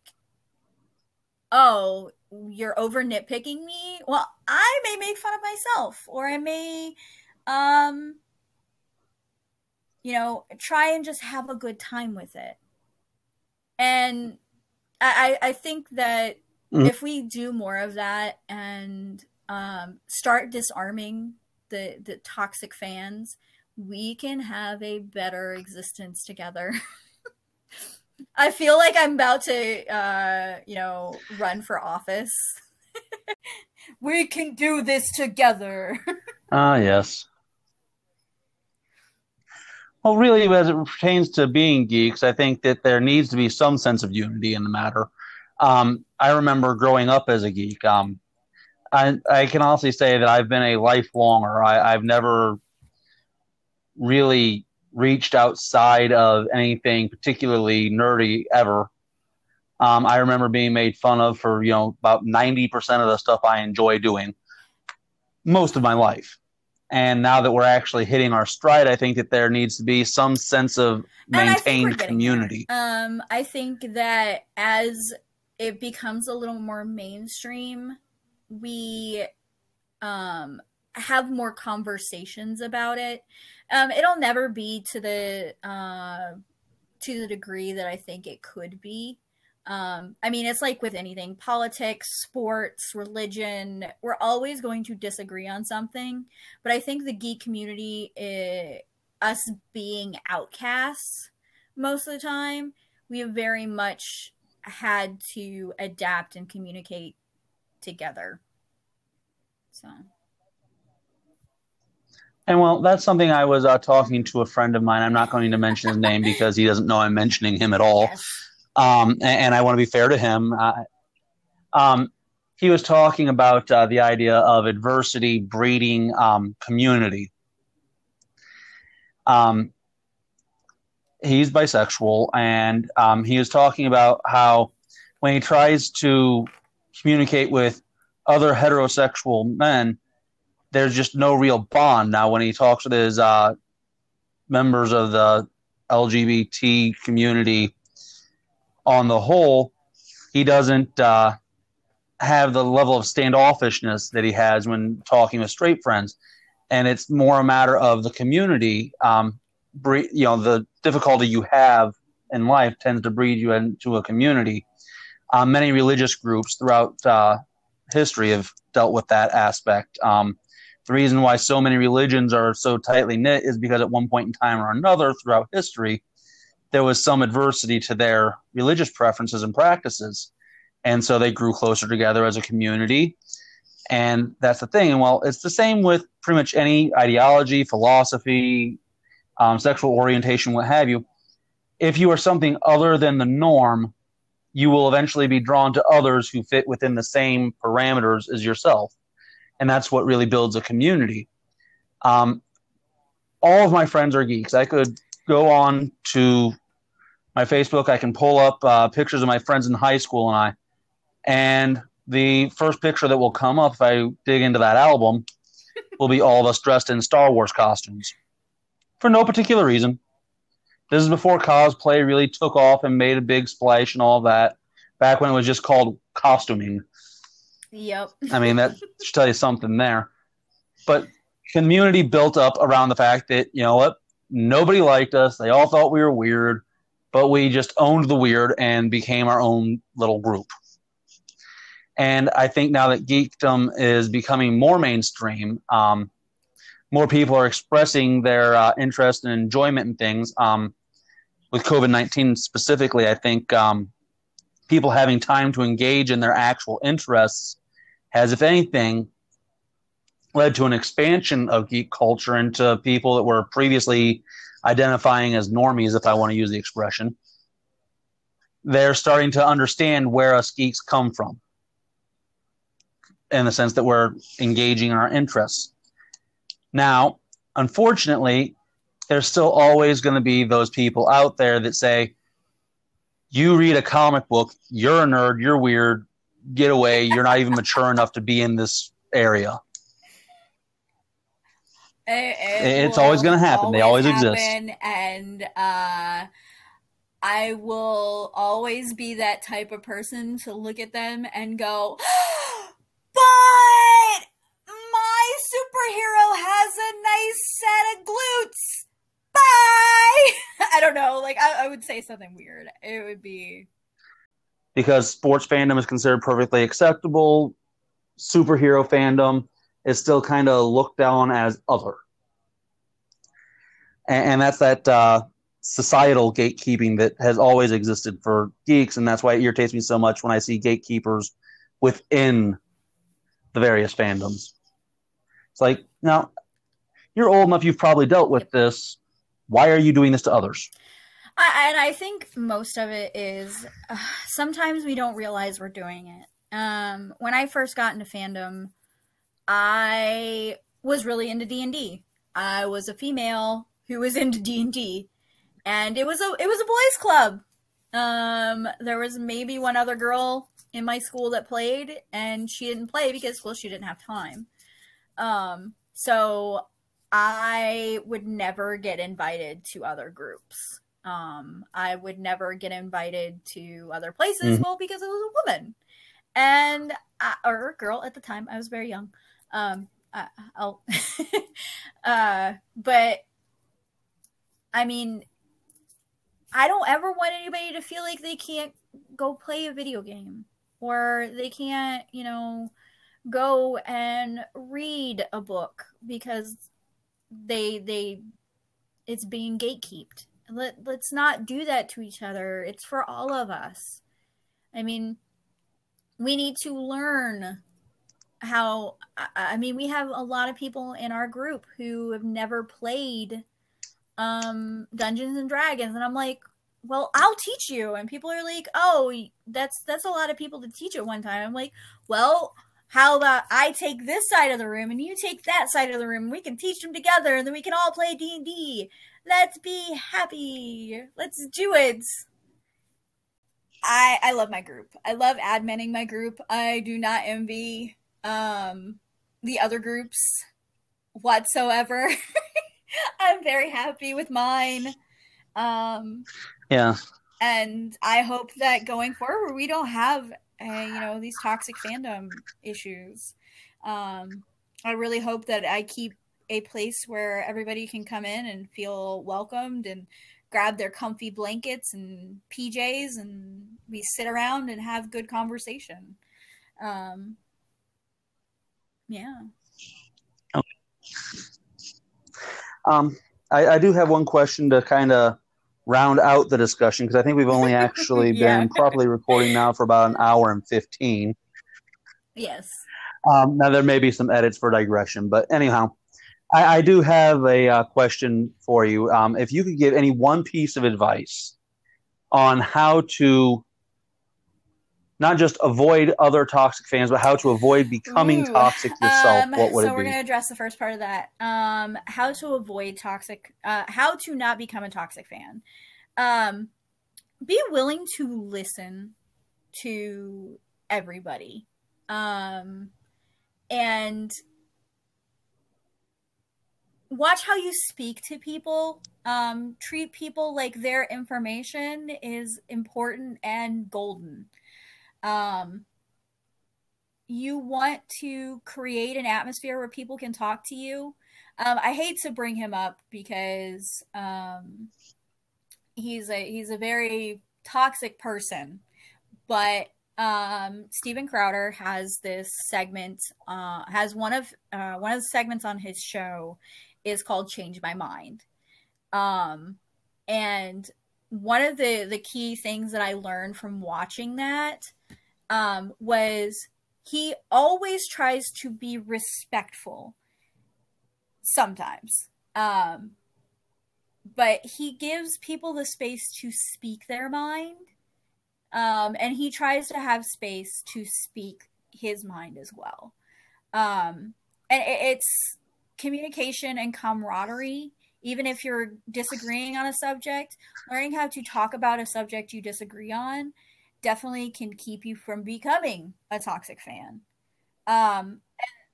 "Oh, you're over nitpicking me. Well, I may make fun of myself, or I may, um, you know, try and just have a good time with it." And I, I think that mm-hmm. if we do more of that and um, start disarming the, the toxic fans, we can have a better existence together. I feel like I'm about to, uh, you know, run for office. We can do this together. Ah, yes. Well, really, as it pertains to being geeks, I think that there needs to be some sense of unity in the matter. Um, I remember growing up as a geek. Um, I, I can honestly say that I've been a lifelonger. I, I've never really reached outside of anything particularly nerdy ever. Um, I remember being made fun of for, you know, about ninety percent of the stuff I enjoy doing most of my life. And now that we're actually hitting our stride, I think that there needs to be some sense of maintained community. Um, I think that as it becomes a little more mainstream, we um, have more conversations about it. Um, it'll never be to the uh, to the degree that I think it could be. Um, I mean, it's like with anything, politics, sports, religion, we're always going to disagree on something. But I think the geek community, it, us being outcasts most of the time, we have very much had to adapt and communicate together. So... And, well, that's something I was uh, talking to a friend of mine. I'm not going to mention his name because he doesn't know I'm mentioning him at all. Yes. Um, and, and I want to be fair to him. Uh, um, he was talking about uh, the idea of adversity breeding um, community. Um, he's bisexual, and um, he was talking about how when he tries to communicate with other heterosexual men, there's just no real bond. Now, when he talks with his uh, members of the L G B T community on the whole, he doesn't uh, have the level of standoffishness that he has when talking with straight friends. And it's more a matter of the community. Um, bre- you know, the difficulty you have in life tends to breed you into a community. Uh, many religious groups throughout uh, history have dealt with that aspect. Um, the reason why so many religions are so tightly knit is because at one point in time or another throughout history, there was some adversity to their religious preferences and practices. And so they grew closer together as a community. And that's the thing. And while it's the same with pretty much any ideology, philosophy, um, sexual orientation, what have you, if you are something other than the norm, you will eventually be drawn to others who fit within the same parameters as yourself. And that's what really builds a community. Um, all of my friends are geeks. I could go on to my Facebook. I can pull up uh, pictures of my friends in high school and I. And the first picture that will come up if I dig into that album will be all of us dressed in Star Wars costumes for no particular reason. This is before cosplay really took off and made a big splash and all that, back when it was just called costuming. Yep. I mean, that should tell you something there. But community built up around the fact that, you know what, nobody liked us. They all thought we were weird, but we just owned the weird and became our own little group. And I think now that geekdom is becoming more mainstream, um, more people are expressing their uh, interest and enjoyment in things. Um, with COVID nineteen specifically, I think um, people having time to engage in their actual interests has, if anything, led to an expansion of geek culture into people that were previously identifying as normies, if I want to use the expression. They're starting to understand where us geeks come from in the sense that we're engaging in our interests. Now, unfortunately, there's still always going to be those people out there that say, you read a comic book, you're a nerd, you're weird, get away, you're not even mature enough to be in this area. It, it it's always going to happen. Always they always happen, exist. And uh, I will always be that type of person to look at them and go, but my superhero has a nice set of glutes. I don't know. Like, I, I would say something weird. It would be. Because sports fandom is considered perfectly acceptable. Superhero fandom is still kind of looked down as other. And, and that's that uh, societal gatekeeping that has always existed for geeks. And that's why it irritates me so much when I see gatekeepers within the various fandoms. It's like, now, you're old enough, you've probably dealt with this. Why are you doing this to others? I, and I think most of it is uh, sometimes we don't realize we're doing it. Um, when I first got into fandom, I was really into D and D. I was a female who was into D and D, and it was a it was a boys' club. Um, there was maybe one other girl in my school that played, and she didn't play because, well, she didn't have time. Um, so. I would never get invited to other groups. Um, I would never get invited to other places, mm-hmm. well, because I was a woman. And, I, or a girl at the time. I was very young. Um, I, I'll, uh, but, I mean, I don't ever want anybody to feel like they can't go play a video game. Or they can't, you know, go and read a book because They, they, it's being gatekeeped. Let, let's not do that to each other. It's for all of us. I mean, we need to learn how, I, I mean, we have a lot of people in our group who have never played um, Dungeons and Dragons. And I'm like, well, I'll teach you. And people are like, oh, that's, that's a lot of people to teach at one time. I'm like, well, how about I take this side of the room and you take that side of the room? We can teach them together and then we can all play D and D. Let's be happy. Let's do it. I I love my group. I love adminning my group. I do not envy um, the other groups whatsoever. I'm very happy with mine. Um, yeah. And I hope that going forward we don't have Uh, you know, these toxic fandom issues. Um, I really hope that I keep a place where everybody can come in and feel welcomed and grab their comfy blankets and P Js and we sit around and have good conversation. Um, Yeah. Okay. Um, I, I do have one question to kind of round out the discussion, because I think we've only actually yeah. been properly recording now for about an hour and fifteen. Yes. Um, now, there may be some edits for digression, but anyhow, I, I do have a uh, question for you. Um, if you could give any one piece of advice on how to not just avoid other toxic fans, but how to avoid becoming Ooh. toxic yourself, um, what would so it be? So we're going to address the first part of that. Um, how to avoid toxic, uh, how to not become a toxic fan. Um, be willing to listen to everybody. Um, and watch how you speak to people. Um, treat people like their information is important and golden. Um, you want to create an atmosphere where people can talk to you. Um, I hate to bring him up because, um, he's a, he's a very toxic person, but, um, Steven Crowder has this segment, uh, has one of, uh, one of the segments on his show is called Change My Mind. Um, and one of the, the key things that I learned from watching that um, was he always tries to be respectful sometimes. Um, but he gives people the space to speak their mind. Um, and he tries to have space to speak his mind as well. Um, and it, it's communication and camaraderie. Even if you're disagreeing on a subject, learning how to talk about a subject you disagree on definitely can keep you from becoming a toxic fan. Um,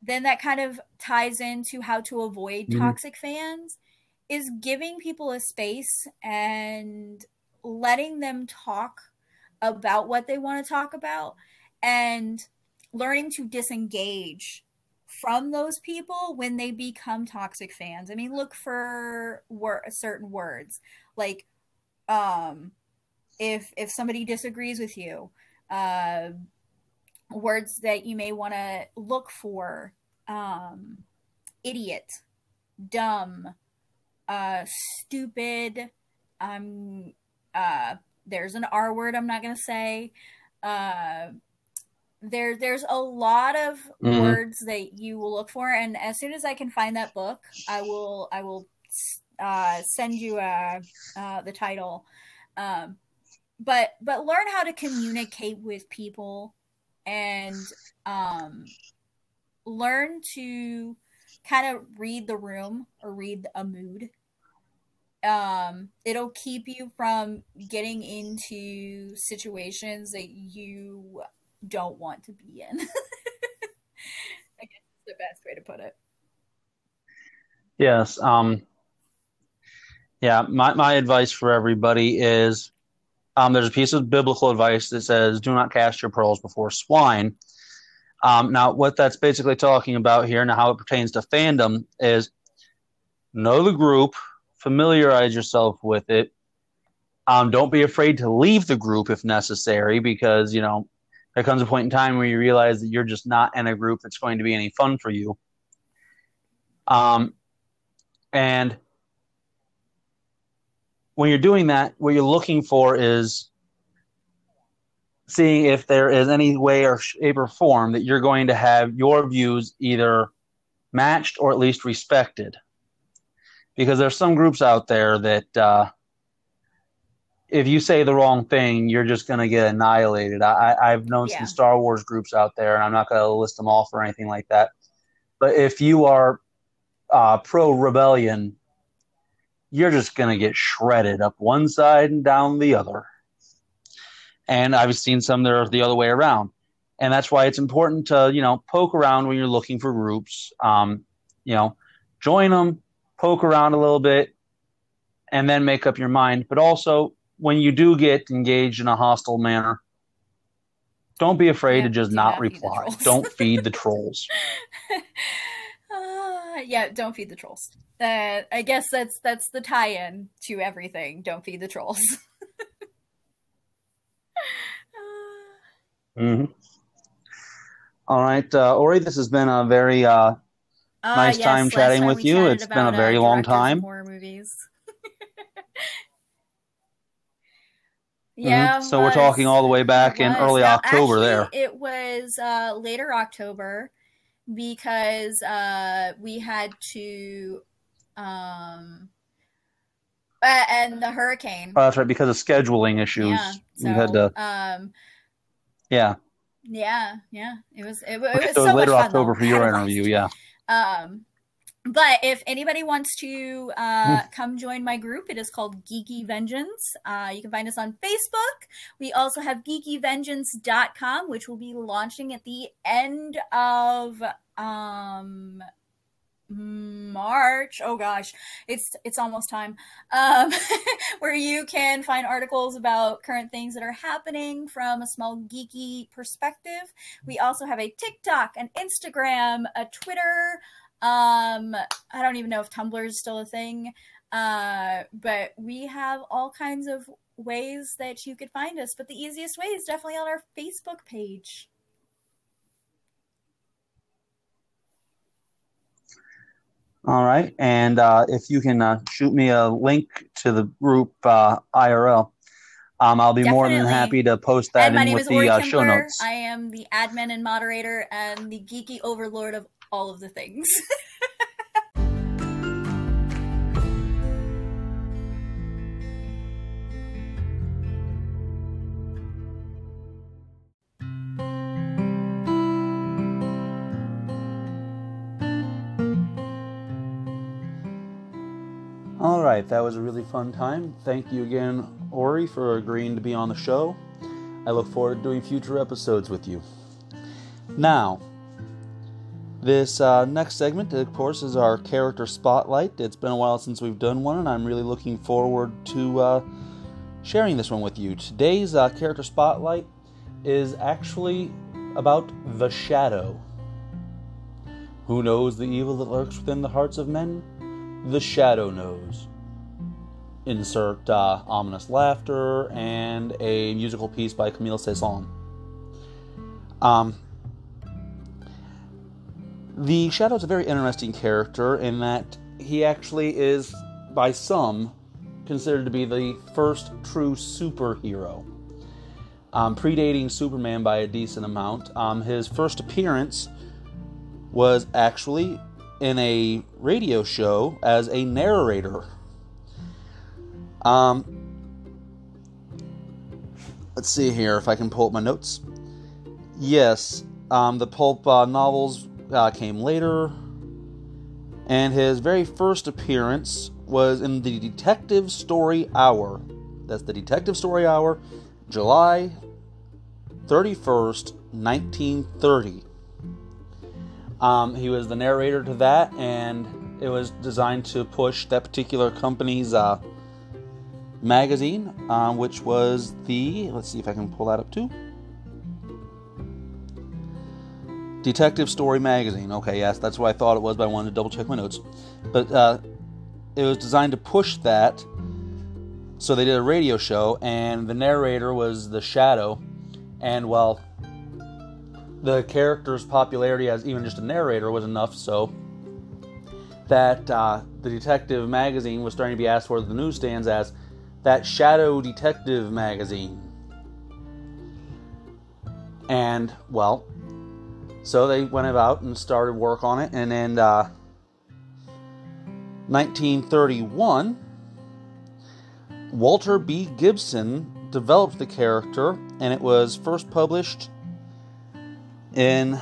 then that kind of ties into how to avoid mm-hmm. toxic fans is giving people a space and letting them talk about what they want to talk about and learning to disengage from those people when they become toxic fans. I mean, look for wor- certain words. Like, um, if if somebody disagrees with you, uh, words that you may want to look for: um, idiot, dumb, uh, stupid. Um, uh, there's an R word I'm not gonna say. Uh, There, there's a lot of mm-hmm. words that you will look for, and as soon as I can find that book, I will, I will uh, send you uh, uh, the title. Um, but, but learn how to communicate with people, and um, learn to kind of read the room or read a mood. Um, it'll keep you from getting into situations that you don't want to be in. I guess that's the best way to put it. Yes. Um, yeah, my, my advice for everybody is um, there's a piece of biblical advice that says, do not cast your pearls before swine. Um, now, what that's basically talking about here and how it pertains to fandom is know the group, familiarize yourself with it. Um, don't be afraid to leave the group if necessary, because, you know, there comes a point in time where you realize that you're just not in a group that's going to be any fun for you. Um, and when you're doing that, what you're looking for is seeing if there is any way or shape or form that you're going to have your views either matched or at least respected. Because there's some groups out there that, uh, if you say the wrong thing, you're just going to get annihilated. I, I've known yeah. some Star Wars groups out there, and I'm not going to list them all or anything like that. But if you are uh, pro-rebellion, you're just going to get shredded up one side and down the other. And I've seen some that are the other way around. And that's why it's important to, you know, poke around when you're looking for groups. Um, you know, join them, poke around a little bit, and then make up your mind. But also, when you do get engaged in a hostile manner, don't be afraid yeah, to just not reply. Don't feed the trolls. Uh, yeah, don't feed the trolls. Uh, I guess that's that's the tie-in to everything. Don't feed the trolls. uh, mm-hmm. All right, uh, Orey, this has been a very uh, nice uh, yes, time chatting time with you. It's been a very uh, long time. Horror movies. Yeah. Mm-hmm. So was, we're talking all the way back in early no, October. Actually, there, it was uh, later October because uh, we had to, um, uh, and the hurricane. Oh, that's right, because of scheduling issues. Yeah, so, we had to. Um, yeah. Yeah, yeah. It was. It, it was so, so later much fun, October though. For your interview. Yeah. Um. But if anybody wants to uh, come join my group, it is called Geeky Vengeance. Uh, you can find us on Facebook. We also have geeky vengeance dot com, which will be launching at the end of um, March. Oh, gosh. It's it's almost time. Um, where you can find articles about current things that are happening from a small geeky perspective. We also have a TikTok, an Instagram, a Twitter. Um, I don't even know if Tumblr is still a thing, uh, but we have all kinds of ways that you could find us. But the easiest way is definitely on our Facebook page. All right. And uh, if you can uh, shoot me a link to the group uh, I R L, um, I'll be definitely. more than happy to post that and in my name with is the Orey uh, show notes. I am the admin and moderator and the geeky overlord of all of the things. All right, that was a really fun time. Thank you again, Orey, for agreeing to be on the show. I look forward to doing future episodes with you. Now, This uh, next segment, of course, is our character spotlight. It's been a while since we've done one, and I'm really looking forward to uh, sharing this one with you. Today's uh, character spotlight is actually about the Shadow. Who knows the evil that lurks within the hearts of men? The Shadow knows. Insert uh, ominous laughter and a musical piece by Camille Saint-Saëns. Um... The Shadow's a very interesting character in that he actually is, by some, considered to be the first true superhero, um, predating Superman by a decent amount. Um, his first appearance was actually in a radio show as a narrator. Um, let's see here if I can pull up my notes. Yes, um, the pulp uh, novels... Uh, came later, and his very first appearance was in the Detective Story Hour. That's the Detective Story Hour, July thirty-first, nineteen thirty. Um, he was the narrator to that, and it was designed to push that particular company's uh, magazine, uh, which was the, let's see if I can pull that up too, Detective Story Magazine. Okay, yes, that's what I thought it was, but I wanted to double-check my notes. But uh, it was designed to push that, so they did a radio show, and the narrator was the Shadow. And, well, the character's popularity as even just a narrator was enough, so that uh, the Detective Magazine was starting to be asked for the newsstands as that Shadow Detective Magazine. And, well... So they went about and started work on it, and in uh, nineteen thirty-one, Walter B. Gibson developed the character, and it was first published in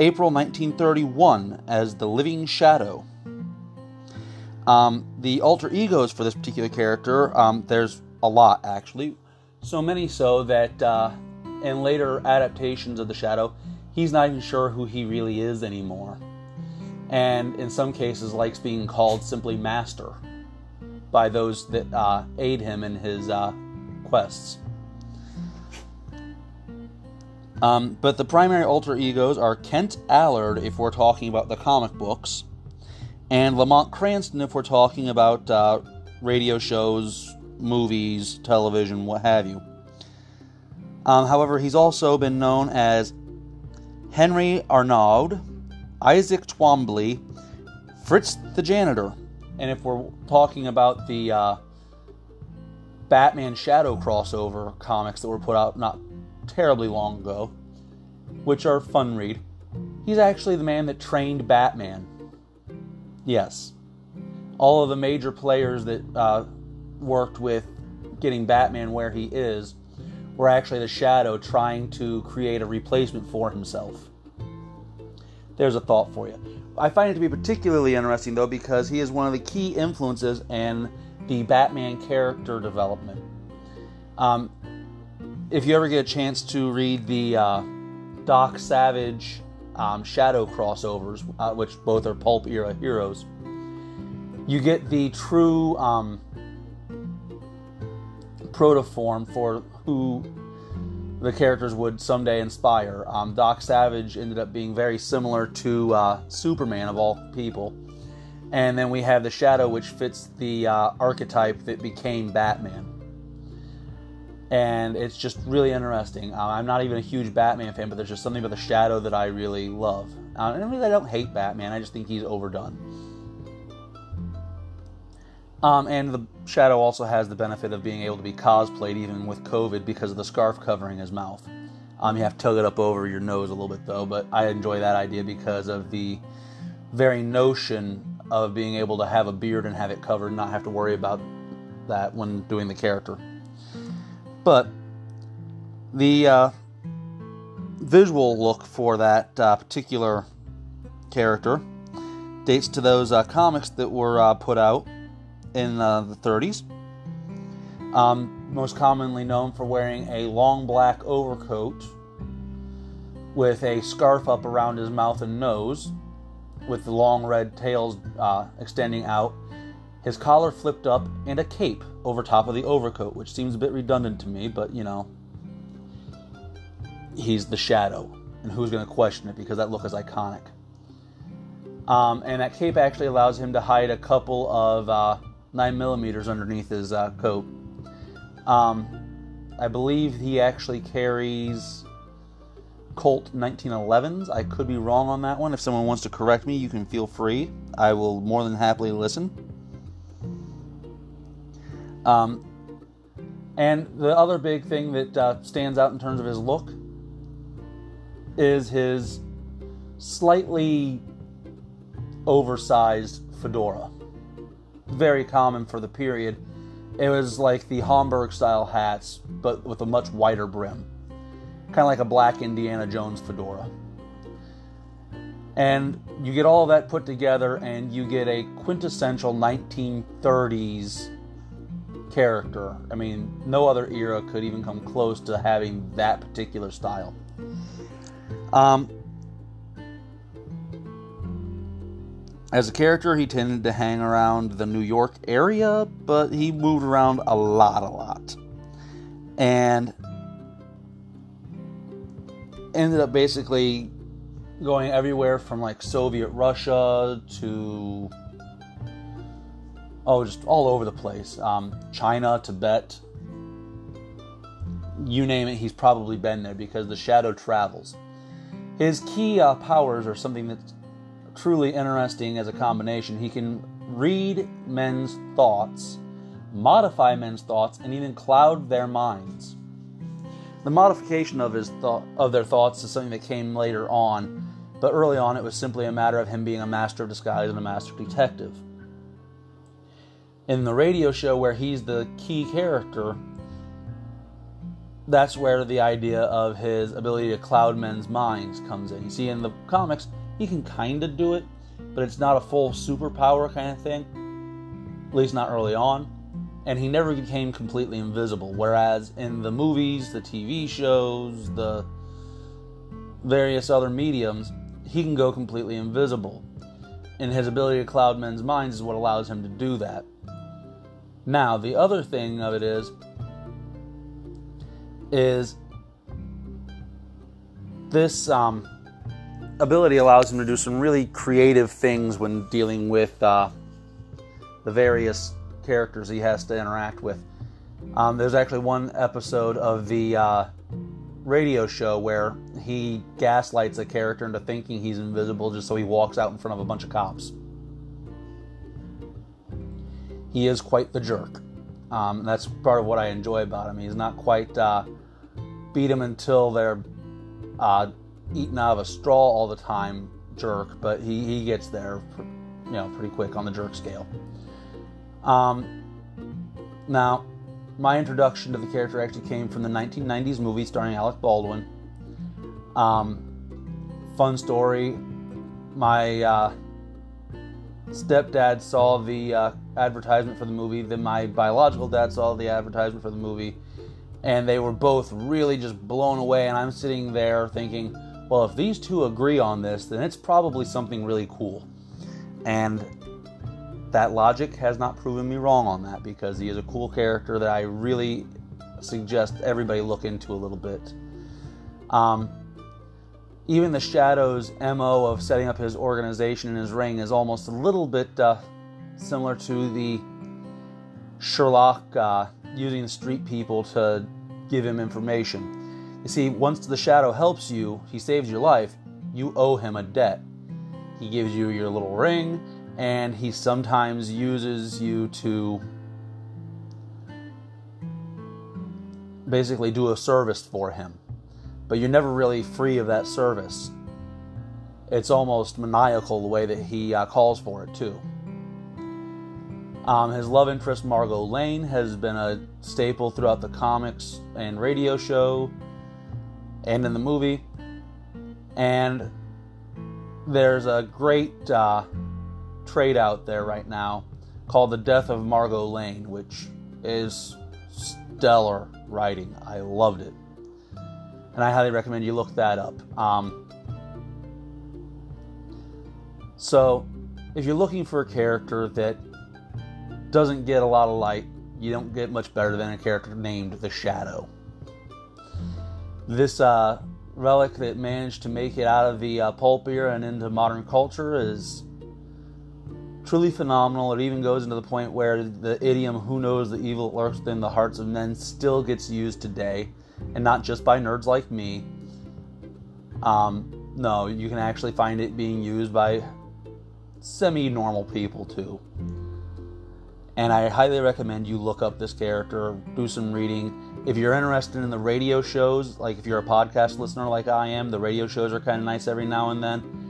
April nineteen thirty-one as The Living Shadow. Um, the alter egos for this particular character, um, there's a lot, actually. So many so that... Uh, and later adaptations of the Shadow, he's not even sure who he really is anymore. And in some cases likes being called simply Master by those that uh, aid him in his uh, quests. Um, but the primary alter egos are Kent Allard, if we're talking about the comic books, and Lamont Cranston, if we're talking about uh, radio shows, movies, television, what have you. Um, however, he's also been known as Henry Arnaud, Isaac Twombly, Fritz the Janitor. And if we're talking about the uh, Batman Shadow crossover comics that were put out not terribly long ago, which are fun read, he's actually the man that trained Batman. Yes. All of the major players that uh, worked with getting Batman where he is were actually the Shadow trying to create a replacement for himself. There's a thought for you. I find it to be particularly interesting, though, because he is one of the key influences in the Batman character development. Um, if you ever get a chance to read the uh, Doc Savage um, Shadow crossovers, uh, which both are pulp-era heroes, you get the true um, protoform for who the characters would someday inspire. Um, Doc Savage ended up being very similar to uh, Superman, of all people. And then we have the Shadow, which fits the uh, archetype that became Batman. And it's just really interesting. Uh, I'm not even a huge Batman fan, but there's just something about the Shadow that I really love. Uh, and I really don't hate Batman, I just think he's overdone. Um, and the Shadow also has the benefit of being able to be cosplayed even with COVID because of the scarf covering his mouth. Um, you have to tug it up over your nose a little bit though, but I enjoy that idea because of the very notion of being able to have a beard and have it covered and not have to worry about that when doing the character. But the uh, visual look for that uh, particular character dates to those uh, comics that were uh, put out in uh, the thirties. Um, most commonly known for wearing a long black overcoat with a scarf up around his mouth and nose, with the long red tails uh, extending out, his collar flipped up, and a cape over top of the overcoat, which seems a bit redundant to me, but you know, he's the Shadow, and who's going to question it, because that look is iconic. Um, and that cape actually allows him to hide a couple of uh, nine millimeter underneath his uh, coat. Um, I believe he actually carries Colt nineteen elevens. I could be wrong on that one. If someone wants to correct me, you can feel free. I will more than happily listen. Um, and the other big thing that uh, stands out in terms of his look is his slightly oversized fedora. Very common for the period. It was like the Homburg style hats, but with a much wider brim. Kind of like a black Indiana Jones fedora. And you get all that put together and you get a quintessential nineteen thirties character. I mean, no other era could even come close to having that particular style. Um, As a character, he tended to hang around the New York area, but he moved around a lot, a lot. And ended up basically going everywhere from, like, Soviet Russia to, oh, just all over the place. Um, China, Tibet, you name it, he's probably been there because the Shadow travels. His key uh, powers are something that's truly interesting as a combination. He can read men's thoughts, modify men's thoughts, and even cloud their minds. The modification of his thought of their thoughts is something that came later on, but early on it was simply a matter of him being a master of disguise and a master detective. In the radio show where he's the key character, that's where the idea of his ability to cloud men's minds comes in. You see, in the comics, he can kind of do it, but it's not a full superpower kind of thing, at least not early on, and he never became completely invisible, whereas in the movies, the T V shows, the various other mediums, he can go completely invisible, and his ability to cloud men's minds is what allows him to do that. Now, the other thing of it is, is this, um... ability allows him to do some really creative things when dealing with uh, the various characters he has to interact with. Um, there's actually one episode of the uh, radio show where he gaslights a character into thinking he's invisible just so he walks out in front of a bunch of cops. He is quite the jerk. Um, that's part of what I enjoy about him. He's not quite uh, beat him until they're uh, eaten out of a straw all the time jerk, but he, he gets there for, you know, pretty quick on the jerk scale. Um, now, my introduction to the character actually came from the nineteen nineties movie starring Alec Baldwin. Um, fun story. My uh, stepdad saw the uh, advertisement for the movie. Then my biological dad saw the advertisement for the movie. And they were both really just blown away. And I'm sitting there thinking, well, if these two agree on this, then it's probably something really cool. And that logic has not proven me wrong on that, because he is a cool character that I really suggest everybody look into a little bit. Um, even the Shadow's M O of setting up his organization in his ring is almost a little bit uh, similar to the Sherlock uh, using the street people to give him information. You see, once the Shadow helps you, he saves your life, you owe him a debt. He gives you your little ring, and he sometimes uses you to basically do a service for him. But you're never really free of that service. It's almost maniacal the way that he uh, calls for it, too. Um, his love interest, Margot Lane, has been a staple throughout the comics and radio show and in the movie. And there's a great Uh, trade out there right now called The Death of Margot Lane, which is stellar writing. I loved it. And I highly recommend you look that up. Um, so, if you're looking for a character that doesn't get a lot of light, you don't get much better than a character named The Shadow. This uh, relic that managed to make it out of the uh, pulp era and into modern culture is truly phenomenal. It even goes into the point where the idiom, who knows the evil that lurks within the hearts of men, still gets used today, and not just by nerds like me. Um, no, you can actually find it being used by semi-normal people too. And I highly recommend you look up this character, do some reading. If you're interested in the radio shows, like if you're a podcast listener like I am, the radio shows are kind of nice every now and then.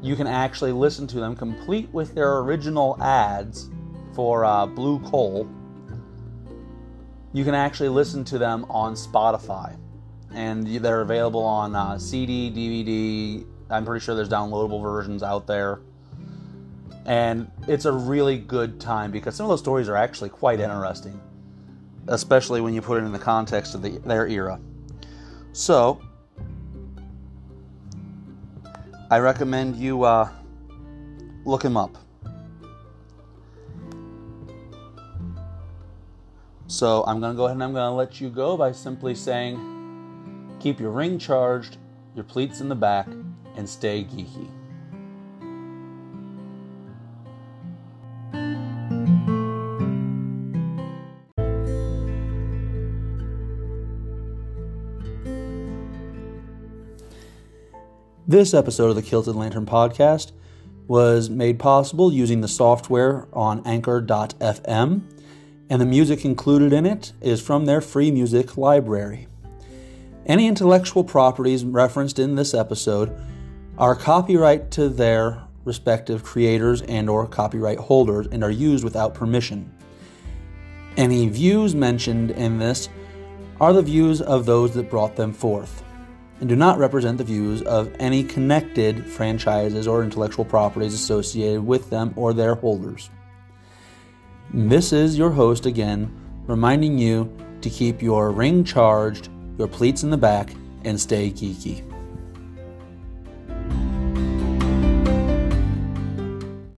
You can actually listen to them, complete with their original ads for uh, Blue Coal. You can actually listen to them on Spotify. And they're available on uh, C D, D V D. I'm pretty sure there's downloadable versions out there. And it's a really good time, because some of those stories are actually quite interesting, especially when you put it in the context of the, their era. So I recommend you uh, look him up. So I'm going to go ahead and I'm going to let you go by simply saying, keep your ring charged, your pleats in the back, and stay geeky. This episode of the Kilted Lantern Podcast was made possible using the software on anchor dot f m, and the music included in it is from their free music library. Any intellectual properties referenced in this episode are copyright to their respective creators and or copyright holders and are used without permission. Any views mentioned in this are the views of those that brought them forth, and do not represent the views of any connected franchises or intellectual properties associated with them or their holders. This is your host again, reminding you to keep your ring charged, your pleats in the back, and stay geeky.